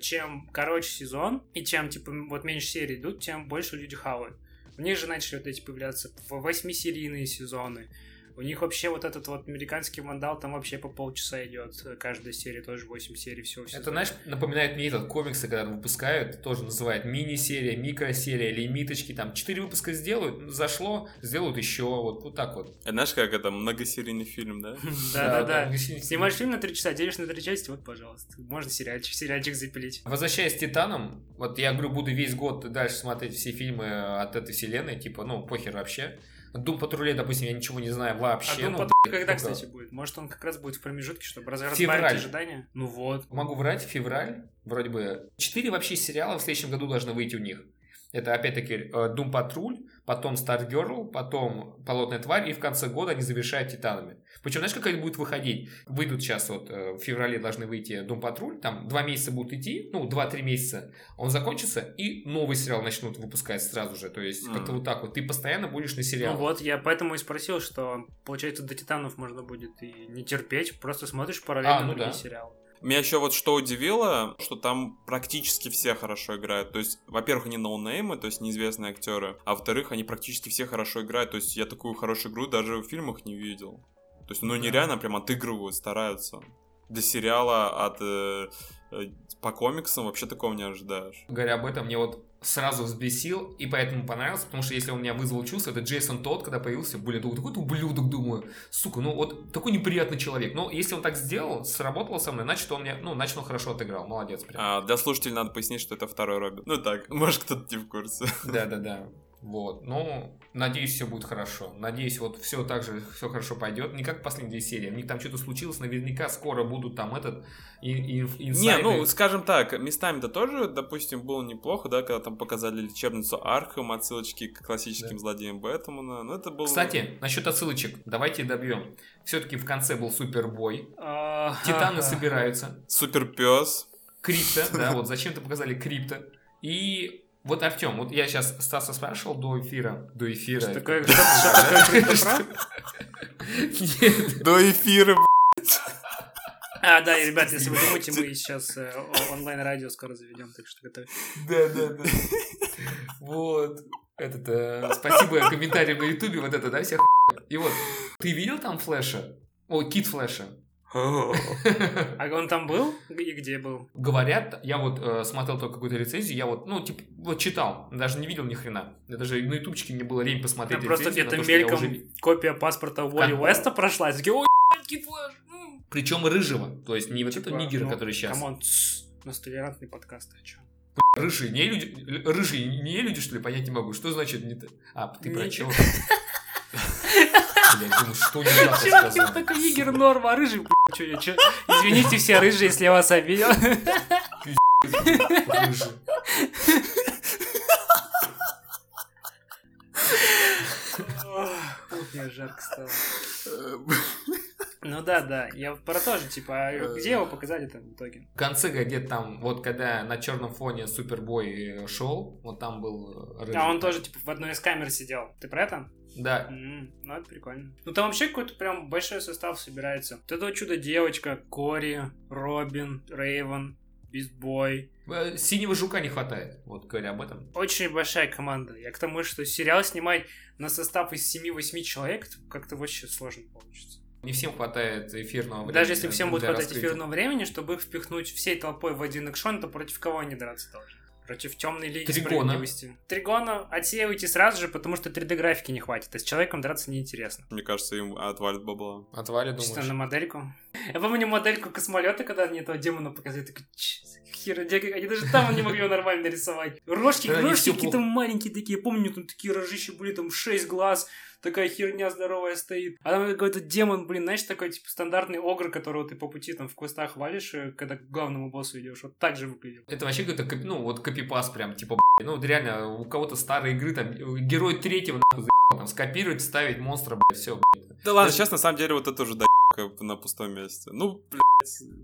чем короче сезон, и чем, типа, вот меньше серий идут, тем больше люди хавают. У них же начали вот эти появляться восьмисерийные сезоны. У них вообще вот этот вот американский вандал, там вообще по полчаса идет. Каждая серия тоже восемь серий всего. Это, сезона. Знаешь, напоминает мне этот комиксы, когда выпускают, тоже называют мини-серия, микросерия, лимиточки. Там четыре выпуска сделают, зашло, сделают еще вот, вот так вот. А знаешь, как это, многосерийный фильм, да? Да-да-да. Снимаешь фильм на три часа, делишь на три части, вот, пожалуйста. Можно сериальчик, сериальчик запилить. Возвращаясь к Титанам, вот я говорю, буду весь год дальше смотреть все фильмы от этой вселенной, типа, ну, похер вообще. Дум Патруле, допустим, я ничего не знаю вообще. А Дум ну, Патруле когда, только... кстати, будет? Может, он как раз будет в промежутке, чтобы разбавить ожидания? Ну вот. Могу врать, февраль, вроде бы. Четыре вообще сериала в следующем году должны выйти у них. Это, опять-таки, Дум Патруль, потом Старгерл, потом Полотная тварь, и в конце года они завершают Титанами. Причем, знаешь, как они будут выходить? Выйдут сейчас, вот, в феврале должны выйти Дум Патруль, там два месяца будут идти, ну, два-три месяца, он закончится, и новый сериал начнут выпускать сразу же, то есть, mm-hmm. как-то вот так вот, ты постоянно будешь на сериалах. Ну вот, я поэтому и спросил, что, получается, до Титанов можно будет и не терпеть, просто смотришь параллельно а, ну другие да. сериалы. Меня еще вот что удивило, что там практически все хорошо играют. То есть, во-первых, они ноунеймы, то есть неизвестные актеры, а во-вторых, они практически все хорошо играют. То есть я такую хорошую игру даже в фильмах не видел. То есть, ну нереально прям отыгрывают, стараются. До сериала от э, э, по комиксам вообще такого не ожидаешь. Говоря об этом, мне вот сразу взбесил и поэтому понравился, потому что если он меня вызвал чувство, это Джейсон Тодд, когда появился, блин, такой-то ублюдок, думаю, сука, ну вот такой неприятный человек. Но если он так сделал, сработало со мной, значит он мне, ну, значит он хорошо отыграл, молодец прям. А, для слушателей надо пояснить, что это второй Робин. Ну так, может кто-то не в курсе. Да-да-да. Вот, ну, надеюсь, все будет хорошо. Надеюсь, вот все так же, все хорошо пойдет. Не как последняя серия, у них там что-то случилось. Наверняка скоро будут там этот инсайд. Не, ну, скажем так, местами-то тоже, допустим, было неплохо, да, когда там показали лечебницу Аркхэм, отсылочки к классическим да. злодеям Бэтмена. Ну, это было... Кстати, насчет отсылочек, давайте добьем. Все-таки в конце был Супербой. Титаны собираются. Суперпёс. Крипто, да, вот зачем-то показали Крипто. И... Вот, Артём, вот я сейчас Стаса спрашивал до эфира. До эфира. Что такое? До эфира, блядь. А, да, ребят, если вы думаете, мы сейчас онлайн-радио скоро заведем, так что готовьтесь. Да, да, да. Вот. Этот, спасибо комментариям на Ютубе, вот это, да, вся хуйня. И вот, ты видел там Флэша? О, Кит Флэша. А он там был? И где был? Говорят, я вот э, смотрел только какую-то рецензию, я вот, ну, типа, вот читал, даже не видел ни хрена. Я даже на ютубчике не было лень посмотреть. Там просто где-то то, мельком уже... копия паспорта Уолли Уэста прошла, и такие, ой, ебать, Флэш. Причем рыжего, то есть не вот этого нигера, который сейчас. Камон, у нас толерантный подкаст, а чё? Рыжие не люди, рыжие не люди, что ли, понять не могу, что значит не ты? А, ты про чё? Я думаю, что не надо сказать. Чё, такой нигер норм, а рыжий, блядь, чё я, чё? Извините все рыжие, если я вас обидел. Рыжий. Ох, мне жарко стало. Ну да, да, я про то же, типа, а где его показали там в итоге? В конце где-то там, вот когда на черном фоне Супербой шел, вот там был рыжий. А он тоже, типа, в одной из камер сидел. Ты про это? Да. Mm-hmm. Ну, это прикольно. Ну, там вообще какой-то прям большой состав собирается. Вот это вот Чудо-девочка, Кори, Робин, Рейвен, Бистбой. Синего жука не хватает, вот говоря об этом. Очень большая команда. Я к тому, что сериал снимать на состав из семь-восемь человек, как-то вообще сложно получится. Не всем хватает эфирного времени. Даже если всем будет хватать раскрытия. Эфирного времени, чтобы их впихнуть всей толпой в один экшон, то против кого они драться должны? Против темной лиги справедливости. Тригона отсеивайте сразу же, потому что три дэ-графики не хватит, а с человеком драться неинтересно. Мне кажется, им отвалит бабла. Отвалит, думаешь? Чисто на модельку. Я помню модельку космолета, когда они этого демона показали. Такой, че, хера, они даже там не могли его нормально рисовать. Рожки, рожки какие-то маленькие такие. Я помню, там такие рожища были, там шесть глаз. Такая херня здоровая стоит. А там какой-то демон, блин, знаешь, такой типа стандартный огр, которого ты по пути там в квестах валишь, когда к главному боссу идешь. Вот так же выглядел. Это вообще какой-то, ну, вот копипаст прям, типа, блядь. Ну, вот реально, у кого-то старые игры, там, герой третьего, нахуй, за***, там, скопировать, ставить монстра, блядь, все, блядь. Да ладно, сейчас, на самом деле, вот это уже, да, на пустом месте. Ну, блядь.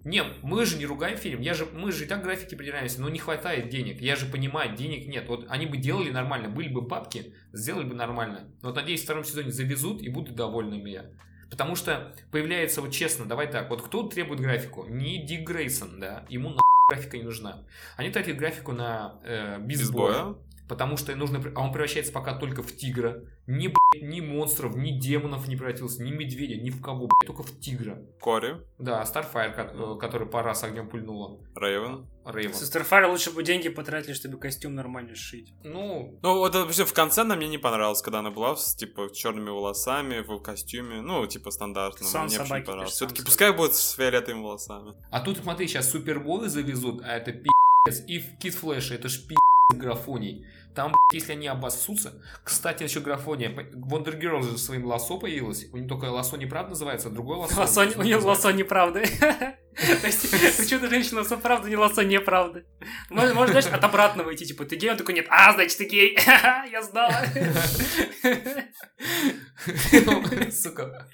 Не, мы же не ругаем фильм. Я же, мы же и так графики придираемся, но не хватает денег. Я же понимаю, денег нет. Вот они бы делали нормально, были бы бабки, сделали бы нормально. Но вот, надеюсь, в втором сезоне завезут и будут довольны меня. Потому что появляется, вот честно, давай так, вот кто требует графику? Не Дик Грейсон, да, ему нахуй графика не нужна. Они тратят графику на э, бейсбоя, потому что нужно, а он превращается пока только в тигра. Ни, блядь, ни монстров, ни демонов не превратился, ни медведя, ни в кого, блядь, только в тигра. Кори. Да, Старфайр, который пара с огнем пульнула. Рейвен. Рейвен. Со Старфайра лучше бы деньги потратили, чтобы костюм нормально сшить. Ну, ну вот это все в конце она мне не понравилось, когда она была с типа черными волосами, в костюме, ну типа стандартном. Сон мне собаки, не понравилось. Все-таки пускай будет с фиолетовыми волосами. А тут смотри, сейчас Супербоя завезут, а это пи***ц. И в Кид Флэш, это ж пи***ц. Графоний. Там, блядь, если они обоссутся... Кстати, еще графония. Wonder Girl же своим лосо появилась. У нее только лосо неправда называется, а другой лосо... лосо не... У нее лосо неправда. То есть, почему-то женщина лосо правда, не лосо неправда. Можно, знаешь, от обратного идти. Типа, ты гей? Он такой, нет. А, значит, ты гей. Я знала. Сука.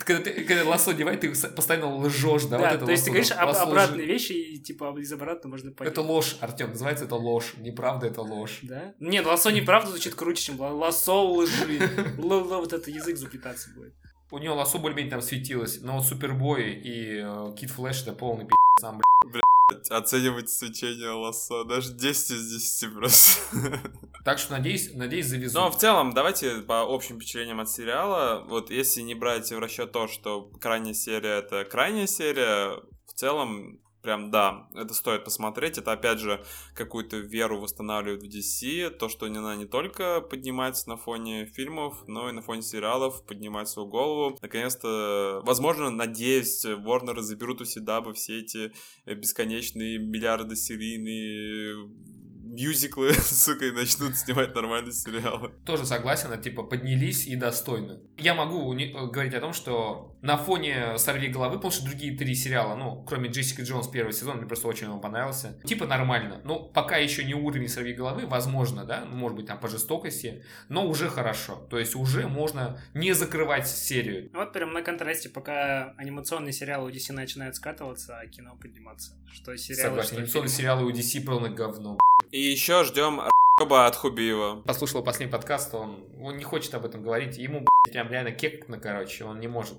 Когда лосо девай, ты постоянно лжешь. Да, то есть, ты говоришь обратные вещи, и типа из обратного можно понять. Это ложь, Артём. Называется это ложь. Неправда это ложь. Да? Нет, лосо неправда звучит круче, чем лосо лжи. Л-л-л, вот это язык заплетаться будет. У него лосо более-менее там светилось, но вот Супербой и э, Кид Флэш это полный пи***, сам блядь. Блядь, оценивать свечение лосо, даже десять из десяти просто. Так что, надеюсь, надеюсь, завезу. Но в целом, давайте по общим впечатлениям от сериала, вот если не брать в расчет то, что крайняя серия это крайняя серия, в целом... Прям, да, это стоит посмотреть. Это, опять же, какую-то веру восстанавливает в ди си. То, что она не только поднимается на фоне фильмов, но и на фоне сериалов, поднимает свою голову. Наконец-то, возможно, надеюсь, Ворнеры заберут у себя бы все эти бесконечные миллиарды серийные мюзиклы, сука, и начнут снимать нормальные сериалы. Тоже согласен, типа, поднялись и достойно. Я могу говорить о том, что на фоне «Сорви головы», потому что другие три сериала, ну, кроме «Джессики Джонс» первого сезона, мне просто очень он понравился. Типа нормально, ну, пока еще не уровень «Сорви головы», возможно, да, может быть, там по жестокости, но уже хорошо, то есть уже можно не закрывать серию. Вот прям на контрасте, пока анимационные сериалы у ди си начинают скатываться, а кино подниматься. Что сериалы, согласен, что анимационные сериалы у ди си полное говно. И еще ждем р***ба от Хубиева. Послушал последний подкаст, он, он не хочет об этом говорить. Ему, блядь, прям реально кекно, короче, он не может.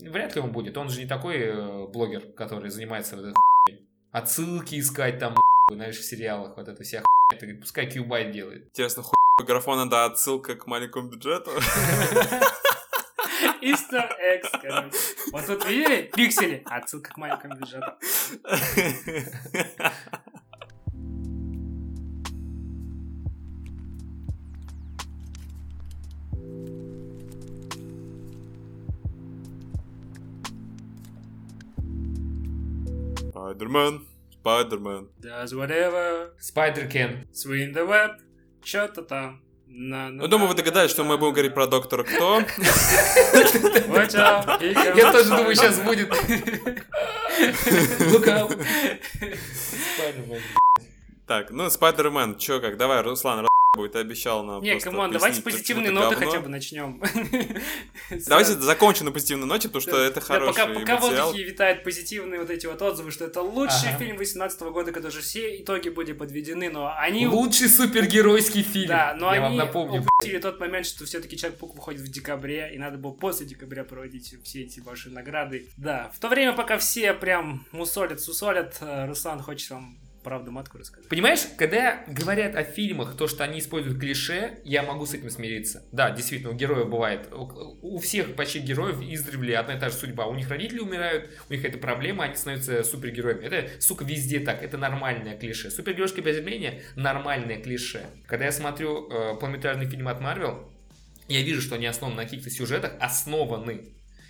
Вряд ли он будет, он же не такой э, блогер, который занимается вот этой хуйней. Отсылки искать там, блядь, знаешь, в сериалах, вот эта вся хуйня. Ты, пускай Кьюбайт делает. Интересно, хуйня графона, да, отсылка к маленькому бюджету? Easter eggs, короче. Вот тут видели? Пиксели. Отсылка к маленькому бюджету. Спайдермен, Спайдермен. Does whatever. Spider can. Swing the web. Чё-то там. На, на, ну, думаю, вы догадались, что мы будем говорить про Доктора Кто. Я тоже думаю, сейчас будет. Так, ну, Спайдермен, чё как, давай, Руслан, ты обещал нам. Не, камон, давайте с позитивной ноты хотя бы начнем. Давайте закончим на позитивной ноте, потому что это хороший. Пока в воздухе витают позитивные вот эти вот отзывы, что это лучший фильм восемнадцатого года, когда же все итоги были подведены, но они... Лучший супергеройский фильм. Да, но они упустили тот момент, что все-таки Человек-паук выходит в декабре, и надо было после декабря проводить все эти большие награды. Да, в то время, пока все прям мусолят, сусолят, Руслан хочет вам... Правду матку рассказать. Понимаешь, когда говорят о фильмах, то, что они используют клише, я могу с этим смириться. Да, действительно, у героев бывает. У всех почти героев издревле одна и та же судьба. У них родители умирают, у них это проблема, они становятся супергероями. Это, сука, везде так. Это нормальное клише. Супергеройское безумие – нормальное клише. Когда я смотрю э, полнометражный фильм от Marvel, я вижу, что они основаны на каких-то сюжетах, основаны.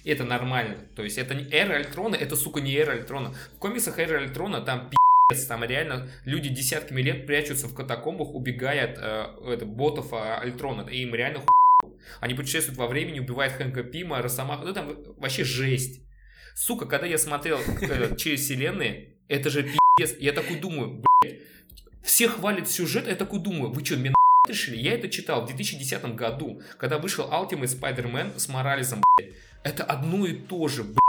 Это нормально. То есть, это не эра Альтрона, это, сука, не эра Альтрона. В комиксах эра Альтрона там пи***. Там реально люди десятками лет прячутся в катакомбах, убегая от э, это, ботов э, Альтрона. И им реально хуй. Они путешествуют во времени, убивают Хэнка Пима, Росомаху. Ну там вообще жесть. Сука, когда я смотрел э, через вселенные, это же пиздец. Я такой думаю, блядь, все хвалят сюжет, я такой думаю, вы что, меня решили? Я это читал в две тысячи десятом году, когда вышел Ultimate Spider-Man с Моралесом, блядь. Это одно и то же, блядь.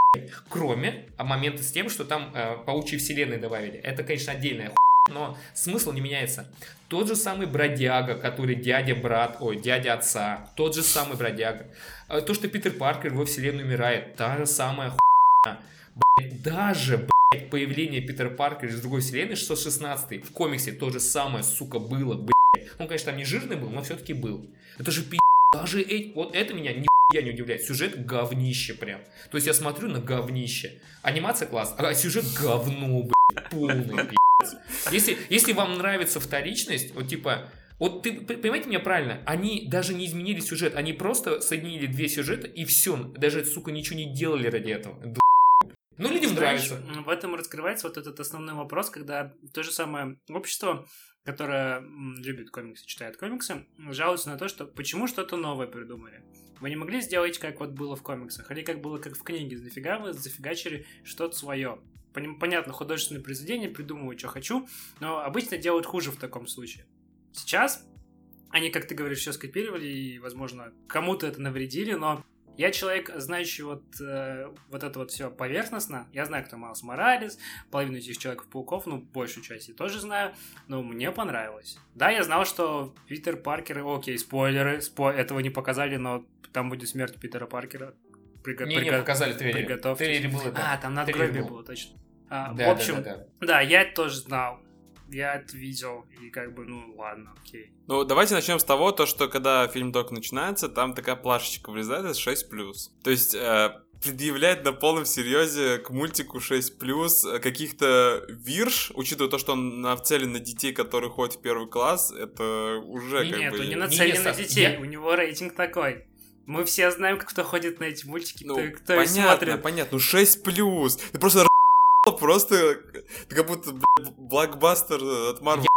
кроме момента с тем, что там э, паучьи вселенные добавили. Это, конечно, отдельная хуйня, но смысл не меняется. Тот же самый бродяга, который дядя брат, ой, дядя отца, тот же самый бродяга. То, что Питер Паркер во вселенной умирает, та же самая хуйня. Блять, даже, блять, появление Питера Паркера из другой вселенной шестьсот шестнадцатой в комиксе то же самое, сука, было, блядь. Он, конечно, там не жирный был, но все-таки был. Это же пи***. Даже эй, вот это меня нихуя не удивляет. Сюжет говнище прям. То есть я смотрю на говнище. Анимация класс, а сюжет говно, блядь. Полный пи***ц. Если, если вам нравится вторичность, вот типа... Вот ты, понимаете меня правильно, они даже не изменили сюжет, они просто соединили две сюжета и все. Даже, сука, ничего не делали ради этого. Ну, людям нравится. В этом раскрывается вот этот основной вопрос, когда то же самое общество, которое любит комиксы, читает комиксы, жалуется на то, что почему что-то новое придумали. Вы не могли сделать, как вот было в комиксах, или как было, как в книге. Нафига вы зафигачили что-то свое? Понятно, художественное произведение, придумываю, что хочу, но обычно делают хуже в таком случае. Сейчас они, как ты говоришь, все скопировали, и, возможно, кому-то это навредили, но... Я человек, знающий вот, э, вот это вот все поверхностно. Я знаю, кто Майлз Моралес, половину этих Человеков-пауков, ну, большую часть я тоже знаю, но мне понравилось. Да, я знал, что Питер Паркер, окей, спойлеры, спо... этого не показали, но там будет смерть Питера Паркера. Приго... Не, не показали трейлер. Трейлер был это. А, там надгробие было. было, точно. А, да, в общем, да, да, да. да, я это тоже знал. Я это видел, и как бы, ну ладно, окей. Ну, давайте начнем с того, то, что когда фильм только начинается, там такая плашечка вылезает из шесть плюс. То есть э, предъявлять на полном серьезе к мультику шесть плюс каких-то вирш, учитывая то, что он нацелен на детей, которые ходят в первый класс, это уже не, как нет, бы... Нет, он не нацелен не на детей, нет. У него рейтинг такой. Мы все знаем, кто ходит на эти мультики, ну, кто, кто понятно, их смотрит. Понятно, понятно, ну шесть плюс, ты просто... Просто как будто бл- блокбастер от Марвел.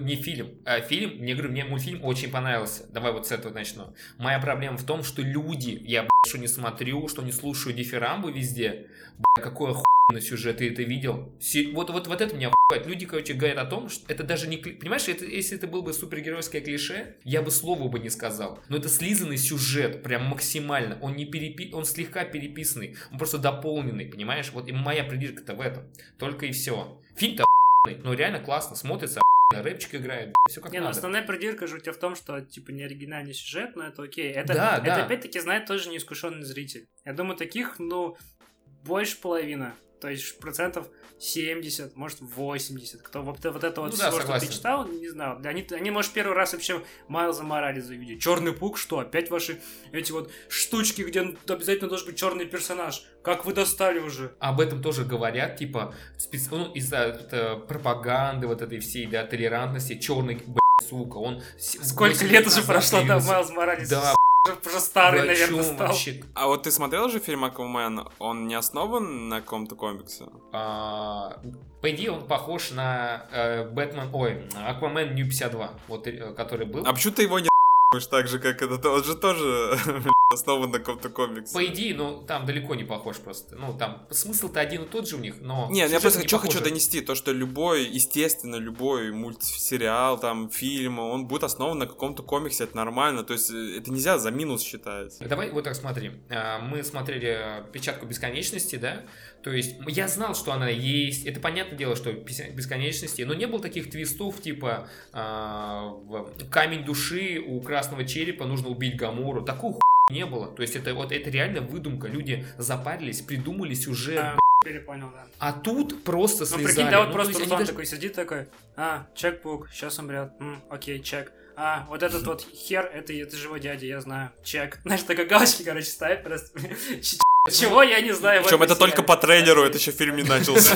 Не фильм, а фильм, мне говорю, мне мультфильм очень понравился. Давай вот с этого начну. Моя проблема в том, что люди, я, блядь, что не смотрю, что не слушаю дифирамбы везде. Блядь, какой охуенный сюжет, ты это видел? Вот, вот, вот это меня охуевает. Люди, короче, говорят о том, что это даже не... Понимаешь, это, если это было бы супергеройское клише, я бы слова бы не сказал. Но это слизанный сюжет, прям максимально. Он не перепи... он слегка переписанный, он просто дополненный, понимаешь? Вот и моя придирка-то в этом. Только и все. Фильм-то охуенный, но реально классно смотрится. Рэпчик играет, все как не, надо. Ну, основная придирка же у тебя в том, что, типа, не оригинальный сюжет, но это окей. Это, да, это да. Опять-таки, знает тоже неискушенный зритель. Я думаю, таких, ну, больше половины. То есть, процентов семьдесят, может, восемьдесят. Кто вот, вот это вот ну, всего, да, что ты читал, не знал. Они, они, может, первый раз вообще Майлза Моралеса увидели. Черный паук, что? Опять ваши эти вот штучки, где обязательно должен быть черный персонаж. Как вы достали уже? Об этом тоже говорят, типа, спец... ну, из-за пропаганды вот этой всей, да, толерантности. Черный, блядь, сука, он... Сколько лет уже прошло, да, Майлз Моралес? Да, уже старый, да, наверное, стал. Вообще? А вот ты смотрел же фильм «Аквамен»? Он не основан на каком-то комиксе? А, по идее, он похож на э, Бэтмен... Ой, «Аквамен Нью пятьдесят два», вот, э, который был. А почему ты его не ***ешь так же, как этот? Он же тоже основан на каком-то комиксе. По идее, ну, там далеко не похож просто. Ну, там смысл-то один и тот же у них, но... Нет, я просто что хочу донести, то, что любой, естественно, любой мультсериал, там, фильм, он будет основан на каком-то комиксе, это нормально, то есть это нельзя за минус считать. Давай вот так смотри. Мы смотрели «Печатку бесконечности», да? То есть я знал, что она есть, это понятное дело, что бесконечности, но не было таких твистов, типа «Камень души у красного черепа, нужно убить Гамору», такую хуйню не было. То есть это вот это реально выдумка. Люди запарились, придумали сюжет. А, перепонял, да. А тут просто слезали. Ну, прикинь, да, вот ну, просто Руслан даже... такой сидит, такой, а, Человек-паук, сейчас умрет. М, окей, чек. А, вот этот вот хер, это, это живой дядя, я знаю. Чек. Знаешь, такой галочки, короче, ставит просто... Чего я не знаю. Причем это только по трейлеру, это еще фильм не начался.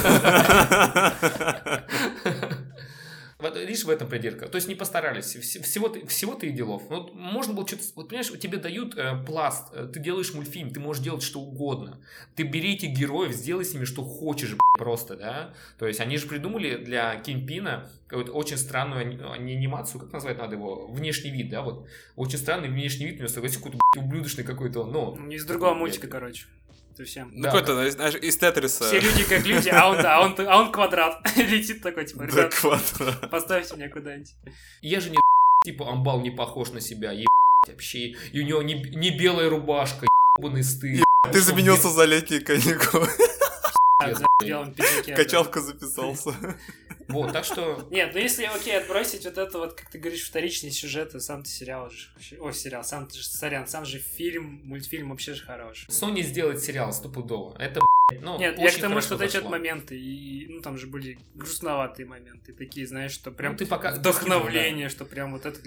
Вот, лишь в этом придирка. То есть не постарались. Всего-то, всего-то и делов. Вот можно было что-то... Вот понимаешь, тебе дают э, пласт. Ты делаешь мультфильм, ты можешь делать что угодно. Ты бери этих героев, сделай с ними что хочешь, б***ь, просто, да? То есть они же придумали для Кингпина какую-то очень странную анимацию. Как назвать надо его? Внешний вид, да? Вот. Очень странный внешний вид. У него, согласись, какой-то, б***ь, ублюдочный какой-то... Ну, из другого мультика, короче. Всем. Ну, да, какой-то, знаешь, из Тетриса. Все люди как люди, а он, а он, а он квадрат. Летит такой, типа, ребят, да, квадрат. Поставьте меня куда-нибудь. Я же не типа, амбал не похож на себя, ебать, вообще. И у него не, не белая рубашка, ебаный стыд. Ты заменился за летние каникулы. Качалка записался. Вот, так что... Нет, ну если, окей, отбросить вот это вот, как ты говоришь, вторичные сюжеты, сам-то сериал же... Ой, сериал, сам же, сорян, сам же фильм, мультфильм вообще же хорош. Sony сделает сериал стопудово. Это, блядь, ну, нет, я к тому, что это что-то моменты, и, ну, там же были грустноватые моменты, такие, знаешь, что прям ну, ты пока... вдохновление, да. Что прям вот этот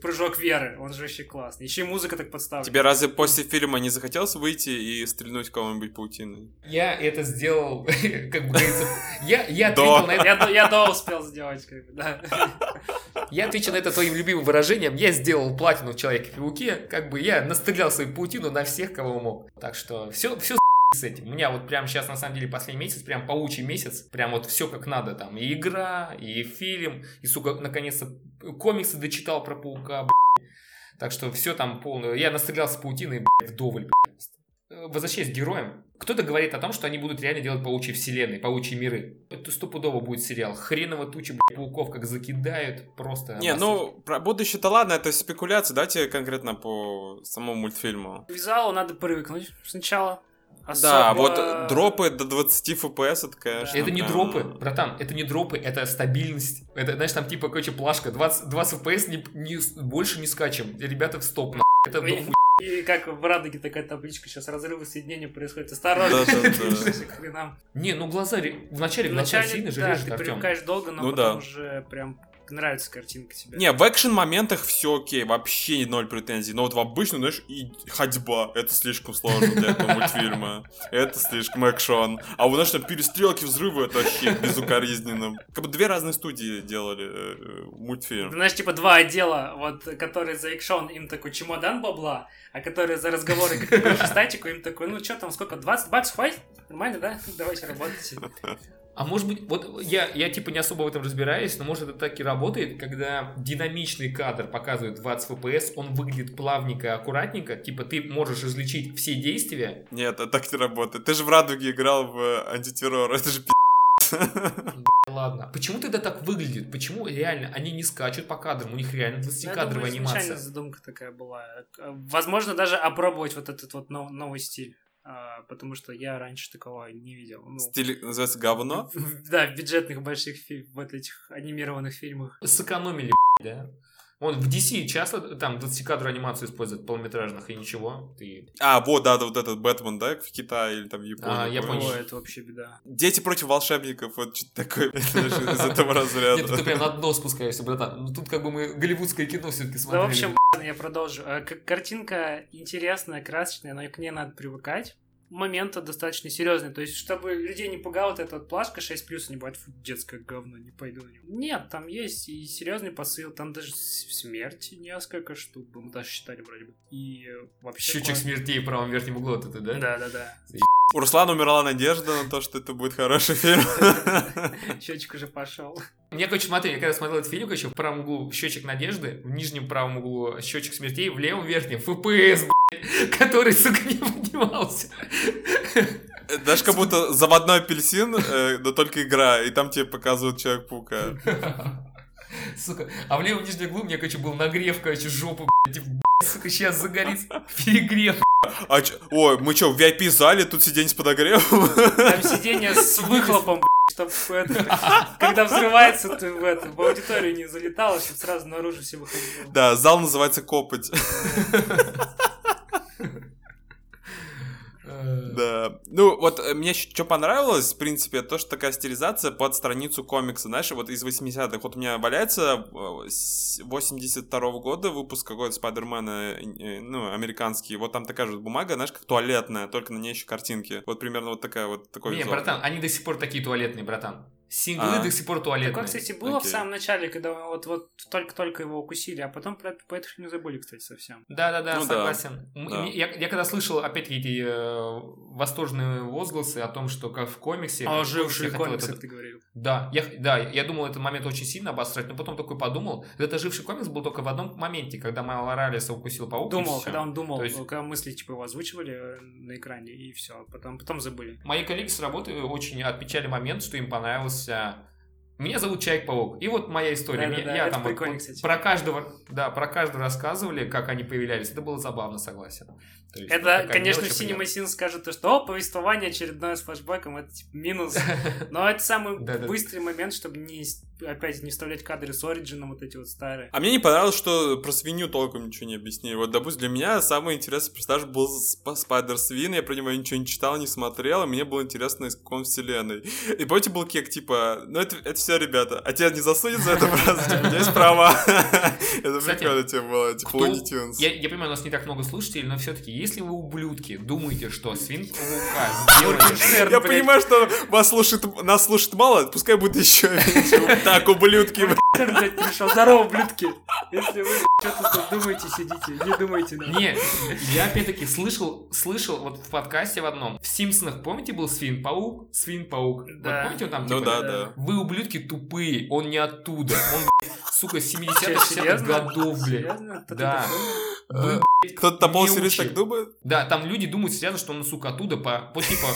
прыжок веры, он же вообще классный. Еще и музыка так подставлена. Тебе разве после фильма не захотелось выйти и стрельнуть кого-нибудь паутиной? Я это сделал, как бы говорится... Я ответил на это... Я до успел сделать, как бы, да. Я отвечу на это твоим любимым выражением. Я сделал платину в Человеке-пауке, как бы я настрелял свою паутину на всех, кого мог. Так что все, все с этим. У меня вот прям сейчас, на самом деле, последний месяц, прям паучий месяц, прям вот все как надо. Там и игра, и фильм, и, сука, наконец-то комиксы дочитал про паука, блядь. Так что все там полное. Я настрелялся паутиной, блядь, вдоволь, блядь. Возвращаясь к героям, кто-то говорит о том, что они будут реально делать паучьи вселенные, паучьи миры. Это стопудово будет сериал. Хреново тучи, блядь, пауков как закидают, просто... Не, ну, про будущее-то ладно, это спекуляция, дайте конкретно по самому мультфильму. К визуалу надо привыкнуть сначала. Особо... Да, вот дропы до двадцать эф пи эс, это, конечно... Это прям... не дропы, братан, это не дропы, это стабильность. Это, знаешь, там типа, короче, плашка, двадцать эф пи эс не, не, больше не скачем. Ребята, в стоп, нахуй, это дохуй. И как в Радуге такая табличка, сейчас разрывы соединения происходят, осторожно. Не, ну глаза вначале сильно же режет, Артём. Ты привыкаешь долго, но потом уже прям нравится картинка тебе. Не, в экшен-моментах все окей, вообще ноль претензий, но вот в обычном, знаешь, и ходьба, это слишком сложно для этого мультфильма, это слишком экшен. А вот, знаешь, там перестрелки, взрывы, это вообще безукоризненно. Как бы две разные студии делали мультфильм. Ты знаешь, типа два отдела, вот, которые за экшен, им такой чемодан бабла, а которые за разговоры, как ты говоришь, статику, им такой, ну что там, сколько, двадцать баксов, хватит? Нормально, да? Давайте работайте. А может быть, вот я, я типа не особо в этом разбираюсь, но может это так и работает, когда динамичный кадр показывает двадцать эф пи эс, он выглядит плавненько, аккуратненько, типа ты можешь различить все действия. Нет, а так не работает. Ты же в Радуге играл в антитеррор, это же пи***. Ладно. Почему тогда так выглядит? Почему реально они не скачут по кадрам? У них реально двадцатикадровая анимация. Изначально задумка такая была. Возможно, даже опробовать вот этот вот новый стиль. А, потому что я раньше такого не видел. Ну, стиль называется говно? Да, в бюджетных больших фильмах, вот этих анимированных фильмах. Сэкономили, да? Он в ди си часто там двадцатикадровую анимацию используют, полнометражных, и ничего. Ты... А, вот, да, вот этот Бэтмен, да, в Китае или там в Японии. А, я понял. Это вообще беда. Дети против волшебников, вот что-то такое из этого разряда. Нет, ты прям на дно спускаешься, братан. Ну тут как бы мы голливудское кино все-таки смотрели. Да, в общем, я продолжу. Картинка интересная, красочная, но к ней надо привыкать. Момента достаточно серьезные. То есть, чтобы людей не пугал вот эта вот плашка шесть плюс, не бывает, фу, детское говно, не пойду на него. Нет, там есть и серьезный посыл, там даже смерти несколько штук, мы даже считали вроде бы. И вообще... Щучек смертей в правом верхнем углу вот это, да? Да-да-да. У Руслана умерла надежда на то, что это будет хороший фильм. Счетчик уже пошел. Я, короче, смотри, я когда смотрел этот фильм, короче, в правом углу счетчик надежды, в нижнем правом углу счетчик смертей, в левом верхнем эф пи эс, который, сука, не поднимался. Даже как будто заводной апельсин, но только игра, и там тебе показывают Человек-паука. Сука, а в левом нижнем углу у меня, короче, был нагрев, короче, жопы, типа, сука, сейчас загорится, перегрев. А ч... Ой, мы что, в ви ай пи-зале, тут сиденье с подогревом? Там сиденье с выхлопом, чтобы это, когда взрывается, ты в, это, в аудиторию не залетало, чтобы сразу наружу все выходило. Да, зал называется «Копоть». Да. Ну, вот мне что понравилось, в принципе, то, что такая стилизация под страницу комикса. Знаешь, вот из восьмидесятых. Вот у меня валяется восемьдесят второго года выпуск какой-то Спайдермена, ну, американский. Вот там такая же бумага, знаешь, как туалетная, только на ней еще картинки. Вот примерно вот такая вот такой. Не, братан, они до сих пор такие туалетные, братан. Синглы а. до сих пор туалетные. Такое, кстати, было okay. в самом начале, когда вот, вот только-только его укусили, а потом про, про это не забыли, кстати, совсем. Да-да-да, ну, согласен. Да. Да. Я, я когда слышал, опять-таки, эти э, восторженные возгласы о том, что как в комиксе... А, жившие комиксы, этот... ты говорил. Да я, да, я думал, этот момент очень сильно обосрать, но потом такой подумал, это живший комикс был только в одном моменте, когда Майла Раллиса укусил паук. Думал, когда он думал, есть... когда мысли типа его озвучивали на экране, и все, потом, потом забыли. Мои коллеги с работы очень отмечали момент, что им понравилось Меня зовут Человек-паук. И вот моя история. Да, я, да, я там вот, вот про каждого, да, про каждого рассказывали, как они появлялись. Это было забавно, согласен. То есть, это, конечно, в Cinema Sins скажут, что о, повествование очередное с флэшбэком, это типа минус. Но это самый быстрый момент, чтобы не опять не вставлять кадры с Ориджином, вот эти вот старые. А мне не понравилось, что про свинью толком ничего не объяснили. Вот, допустим, для меня самый интересный персонаж был Спайдер-свин. Я про него ничего не читал, не смотрел, и мне было интересно, из какой вселенной. И помните, был кек, типа, ну это, это все, ребята, а тебя не засудят за это просто, типа, у тебя есть права. Это прикольно тебе было, типа, Луни Тюнс. Я понимаю, у нас не так много слушателей, но все-таки, если вы, ублюдки, думаете, что свин-паука сделает... Я понимаю, что нас слушает мало, пускай будет еще меньше. Так, ублюдки, блядь. Здорово, ублюдки. Если вы что-то думаете, сидите, не думайте. Не, я опять-таки слышал, слышал вот в подкасте в одном. В Симпсонах, помните, был свин-паук? Свин-паук. Да. Вот помните, он там типа... Ну да, да. Вы, ублюдки, тупые, он не оттуда. Он, сука, семидесятых, шестидесятых годов, блядь. Серьезно? Да. Вы, кто-то там полсерьез так думает? Да, там люди думают, серьезно, что он, сука, оттуда. По, по, типа,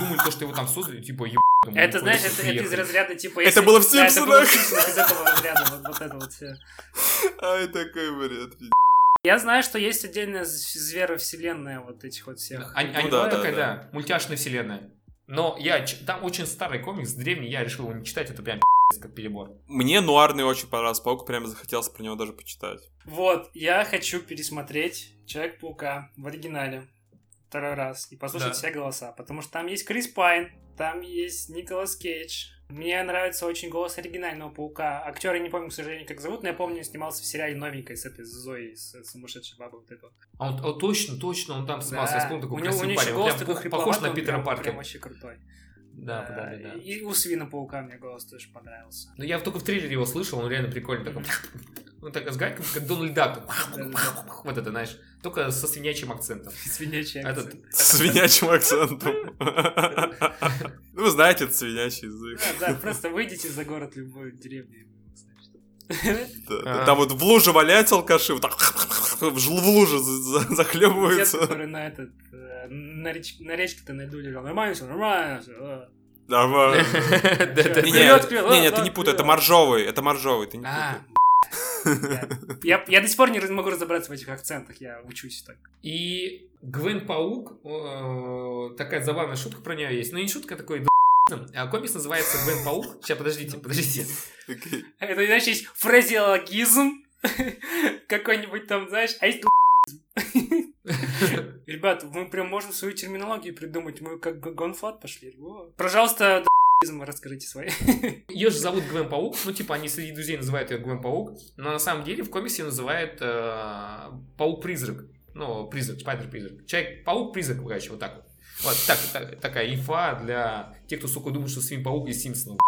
думали, то, что его там создали, типа, еб... Думаю, это, знаешь, это, это из разряда, типа... Если... Это было в Симпсонах! Да, это было в Симпсонах, из этого разряда, вот, вот это вот все. Ай, такой бред. Я знаю, что есть отдельная зверовселенная вот этих вот всех. А, ну, а, да, да, такая, да. да, мультяшная вселенная. Но я... Там очень старый комикс, древний, я решил его не читать, это прям как перебор. Мне нуарный очень понравился, Паук, прям захотелось про него даже почитать. Вот, я хочу пересмотреть Человек-паука в оригинале второй раз и послушать да. все голоса, потому что там есть Крис Пайн, там есть Николас Кейдж. Мне нравится очень голос оригинального Паука. Актера я не помню, к сожалению, как зовут, но я помню, он снимался в сериале «Новенькой» с этой Зоей, с сумасшедшей бабой вот этого. А он, он точно, точно, он там снимался. Да. Я вспомнил такой красивый парень. Он прям такой похож на Питера Паркера. Он вообще крутой. Да, да, да, да. И у Свина-паука мне голос тоже понравился. Ну, я только в трейлере его слышал, он реально прикольный такой. Он так с гайком, как Дональд Дак. Вот это, знаешь, только со свинячьим акцентом. Свинячий акцент. Со свинячьим акцентом. Ну, вы знаете, это свинячий язык. Да, просто выйдите за город любой деревни. Там вот в луже валяются алкаши, вот так в луже захлебываются. Который на этот на речке-то найду лежал. Нормально все, нормально все. Нормально. Не-не, ты не путай, это моржовый, это моржовый, ты не путай. Я, я до сих пор не могу разобраться в этих акцентах, я учусь так. И Гвен Паук, э, такая забавная шутка про нее есть. Ну, не шутка, а такой да. А комикс называется Гвен Паук. Сейчас, подождите, подождите. Okay. Это, знаешь, есть фразеологизм какой-нибудь там, знаешь, а есть ребят, мы прям можем свою терминологию придумать. Мы как гонфлат пошли. Пожалуйста, расскажите свои. Ее же зовут Гвен Паук. Ну, типа, они среди друзей называют ее Гвен Паук. Но на самом деле в комиксе называют э, Паук-призрак. Ну, призрак, Спайдер-призрак. Человек, Паук-призрак, короче, вот так вот. Вот так, так, такая инфа для тех, кто, сука, думает, что Свин-паук из Симпсонов.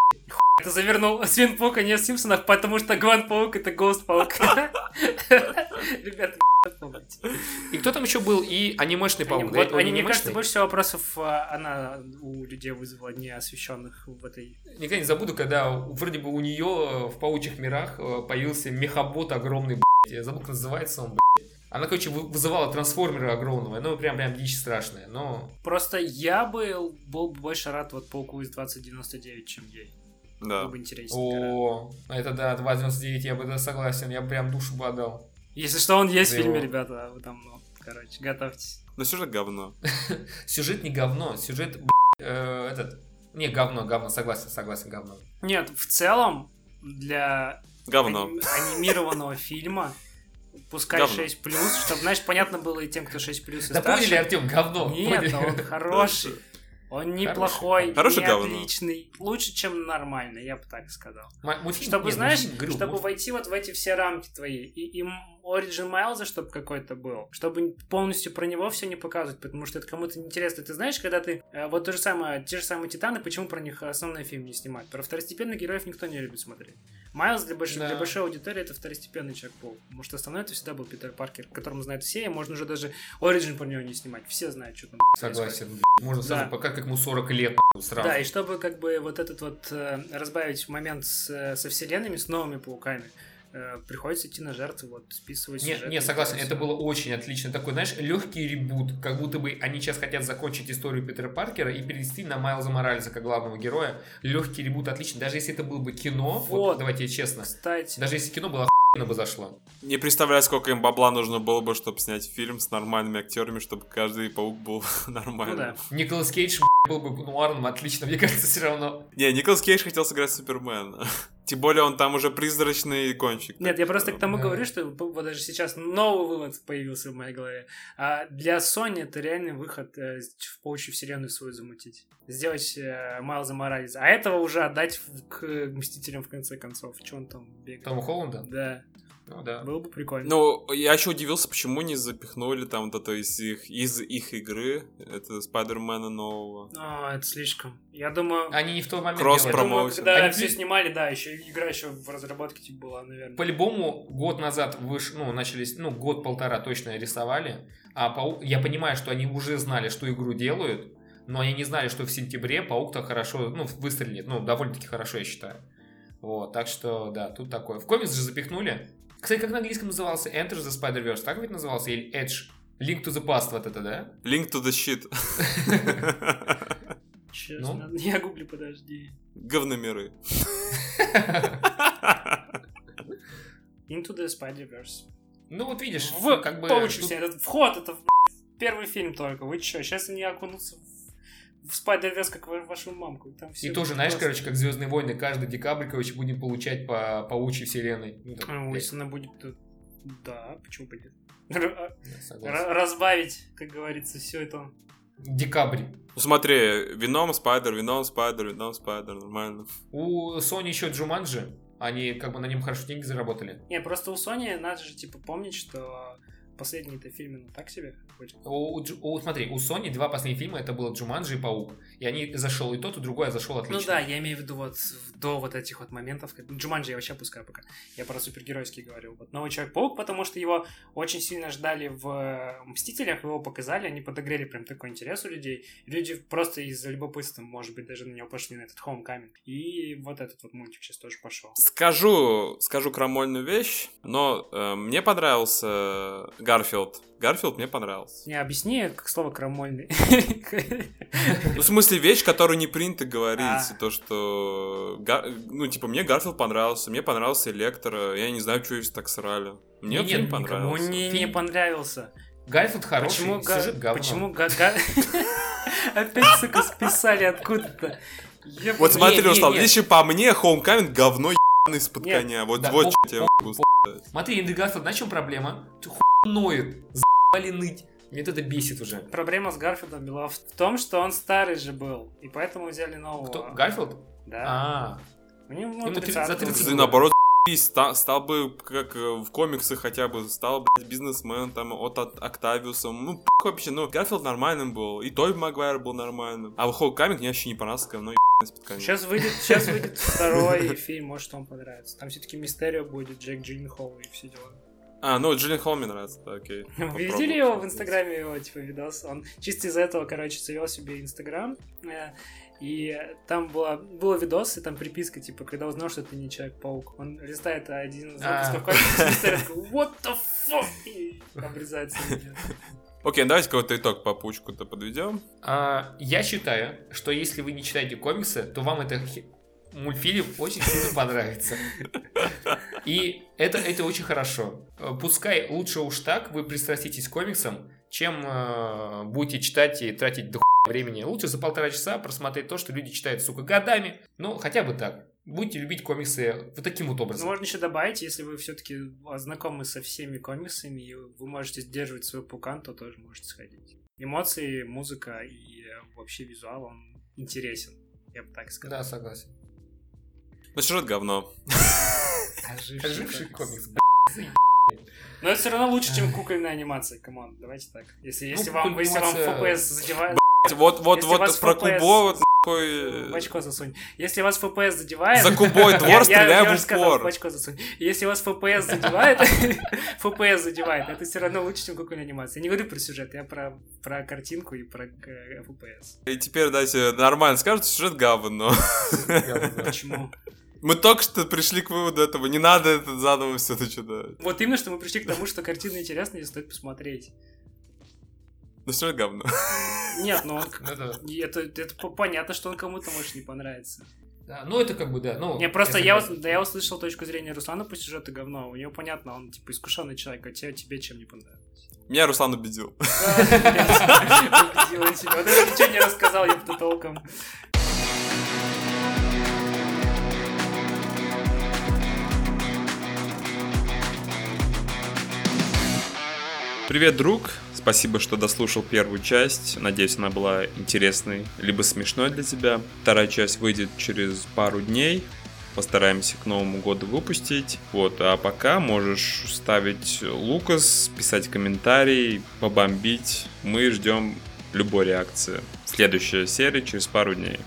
Это завернул Свин-паука не в Симпсонах, потому что Гвен-паук — это Гост-паук. Ребята, и кто там еще был? И анимешный паук. Вот, они, мне кажется, больше всего вопросов она у людей вызвала, не освещенных в этой... Никогда не забуду, когда вроде бы у нее в паучьих мирах появился мехабот огромный, блядь. Я забыл, как называется он, блядь. Она, короче, вызывала трансформера огромного. Ну, прям, прям дичь страшная, но... Просто я бы был больше рад вот Пауку из двадцать девяносто девять, чем ей. Да. Было бы интереснее. О, это да, двадцать девяносто девять, я бы да, согласен. Я бы прям душу бы отдал. Если что, он есть в фильме, ребята, вы там, ну, короче, готовьтесь. Но сюжет говно. Сюжет не говно, сюжет, э, этот... Не, говно, говно, согласен, согласен, говно. Нет, в целом, для говно. Анимированного фильма, пускай говно. шесть плюс, чтобы, знаешь, понятно было и тем, кто шесть плюс и старше. Да поняли, Артём, говно. Нет, он хороший, он неплохой, хороший, не говно. Отличный, лучше, чем нормальный, я бы так сказал. М- чтобы, нет, знаешь, мультфильм, чтобы мультфильм. Войти вот в эти все рамки твои, и им... Ориджин Майлза, чтобы какой-то был, чтобы полностью про него все не показывать, потому что это кому-то интересно. Ты знаешь, когда ты... Вот то же самое, те же самые Титаны, почему про них основной фильм не снимать? Про второстепенных героев никто не любит смотреть. Майлз для большой, да. для большой аудитории — это второстепенный Человек-паук. Потому что основной — это всегда был Питер Паркер, которому знают все, и можно уже даже Ориджин про него не снимать. Все знают, что там... Согласен. Можно сразу да. пока как ему сорок лет сразу. Да, и чтобы как бы вот этот вот разбавить момент с, со вселенными, с новыми пауками, э, приходится идти на жертву, вот, списывать сюжет. Нет, не, согласен, это было очень отлично. Такой, знаешь, легкий ребут, как будто бы они сейчас хотят закончить историю Питера Паркера и перенести на Майлза Моральза как главного героя. Легкий ребут, отлично. Даже если это было бы кино, вот, вот давайте честно, кстати, даже если кино было охуенно бы зашло. Не представляю, сколько им бабла нужно было бы, чтобы снять фильм с нормальными актерами, чтобы каждый паук был нормальным. Ну, да. Николас Кейдж был бы нуарным, отлично, мне кажется, все равно. Не, Николас Кейдж хотел сыграть Супермена. Тем более он там уже призрачный гонщик. Нет, я просто к тому да. говорю, что вот даже сейчас новый вывод появился в моей голове. А для Sony это реальный выход э, в паучью вселенную свою замутить. Сделать э, Майлза Моралеса. А этого уже отдать в, к Мстителям в конце концов. Че он там бегает? Тому Холланда? Да. Ну, да. Было бы прикольно. Ну, я еще удивился, почему не запихнули там вот это из их, из их игры, это Спайдермена нового. А, это слишком. Я думаю... Они не в тот момент кросс промоушен. Когда они... все снимали, да, еще игра еще в разработке типа была, наверное. По-любому год назад выш... ну, начались, ну, год-полтора точно рисовали, а паук... я понимаю, что они уже знали, что игру делают, но они не знали, что в сентябре паук-то хорошо, ну, выстрелит, ну, довольно-таки хорошо, я считаю. Вот, так что, да, тут такое. В комикс же запихнули. Кстати, как на английском назывался Enter the Spider-Verse? Так ведь назывался? Или Edge? Link to the Past вот это, да? Link to the shit. Сейчас, ну? Я гуглю, подожди. Говномеры. Into the Spider-Verse. Ну вот видишь, в, как бы... Тут... Этот вход, это первый фильм только. Вы чё, сейчас они окунутся в... в Спайдер-Верс, как вашу мамку. Там все и тоже, знаешь, классно. Короче, как Звездные войны, каждый декабрь, короче, будем получать по паучьей вселенной. Ну, так, ну, если она будет... Да, почему бы нет? Р- разбавить, как говорится, все это. Декабрь. Смотри, Веном, Спайдер, Веном, Спайдер, Веном, Спайдер, нормально. У Sony еще Джуманджи, они как бы на нем хорошо деньги заработали. Не, просто у Sony надо же, типа, помнить, что... Последние-то фильмы, ну так себе. У, у, смотри, у Sony два последних фильма, это было Джуманджи и Паук. И они зашел и тот, и другой, а зашел отлично. Ну да, я имею в виду вот до вот этих вот моментов. Джуманджи я вообще пускаю пока. Я про супергеройские говорю. Вот новый Человек-паук, потому что его очень сильно ждали в Мстителях, его показали, они подогрели прям такой интерес у людей. Люди просто из-за любопытства, может быть, даже на него пошли, на этот Homecoming. И вот этот вот мультик сейчас тоже пошел. Скажу, скажу крамольную вещь, но э, мне понравился... Гарфилд. Гарфилд мне понравился. Не, объясни, как слово крамольный. Ну, в смысле, вещь, которую не принято говорить. А. То, что... Гар... Ну, типа, мне Гарфилд понравился, мне понравился Электро. Я не знаю, что если так срали. Мне не, фильм понравился. Мне не, не понравился. Гарфилд хороший, почему сюжет га... Почему га... Опять, сука, списали откуда-то. Я... Вот смотри, Руслан, лично по мне Homecoming говно ебаный из-под нет. коня. Вот да, вот о, что тебе могу сказать. Смотри, Энди Гарфилд, на чем проблема? Ты хуй ноет, за***ли ныть. Мне это бесит уже. Проблема с Гарфилдом была в том, что он старый же был, и поэтому взяли нового. Кто? Гарфилд? Да. А-а-а. У него тридцать. Наоборот, стал бы, как в комиксах хотя бы, стал, блядь, бизнесмен, там, от Октавиуса. Ну, похуй вообще, ну, Гарфилд нормальным был, и Тоби Магуайр был нормальным. А в Хоукаминг мне вообще не понравился, говно ебаное из-под камня. Сейчас выйдет, сейчас выйдет второй фильм, может, он понравится. Там все-таки Мистерио будет, Джек Джилленхол и все дела. А, ну, Джиллин Холл мне нравится, да, окей. Вы видели его в Инстаграме, его, типа, видос? Он чисто из-за этого, короче, завел себе Инстаграм, э, и там была, был видос, и там приписка, типа, когда узнал, что ты не Человек-паук. Он листает один из выпусков комиксов, такой, what the fuck, и обрезается. Окей, давайте какой-то итог по паучку-то подведем. Я считаю, что если вы не читаете комиксы, то вам это... мультфильм очень сильно понравится. И это, это очень хорошо. Пускай лучше уж так вы пристраститесь к комиксам, чем э, будете читать и тратить до хуя времени. Лучше за полтора часа просмотреть то, что люди читают, сука, годами. Ну, хотя бы так. Будете любить комиксы вот таким вот образом. Ну, можно еще добавить, если вы все-таки знакомы со всеми комиксами, и вы можете сдерживать свой пукан, то тоже можете сходить. Эмоции, музыка и вообще визуал, он интересен. Я бы так сказал. Да, согласен. Ну, сюжет говно. Оживший комикс, блядь. Но это все равно лучше, чем кукольная анимация, камон, давайте так. Если, если, ну, вам, если вам эф пи эс задевает... Вот, вот, вот, вот про эф пи эс... Кубо вот нахуй... В очко засунь. Если вас эф пи эс задевает... За Кубой двор стреляю в упор. Я уже сказал, в очко засунь. Если вас эф пи эс задевает, эф пи эс задевает, это все равно лучше, чем кукольная анимация. Я не говорю про сюжет, я про, про картинку и про эф пи эс. И теперь, дайте, нормально скажут, сюжет говно. Почему? Мы только что пришли к выводу этого. Не надо это заново все начинать. Вот именно, что мы пришли к тому, что картина интересная и стоит посмотреть. Ну все это говно. Нет, ну это понятно, что он кому-то может не понравиться. Да, ну, это как бы, да. Ну, не, просто я, да, я услышал точку зрения Руслана по сюжету говно. У него понятно, он, типа, искушенный человек, а тебе, тебе чем не понравилось? Меня Руслан убедил. Убедил он тебя. Он даже ничего не рассказал, я-то толком. Привет, друг. Спасибо, что дослушал первую часть. Надеюсь, она была интересной, либо смешной для тебя. Вторая часть выйдет через пару дней. Постараемся к Новому году выпустить. Вот, а пока можешь ставить лукас, писать комментарий, побомбить. Мы ждем любой реакции. Следующая серия через пару дней.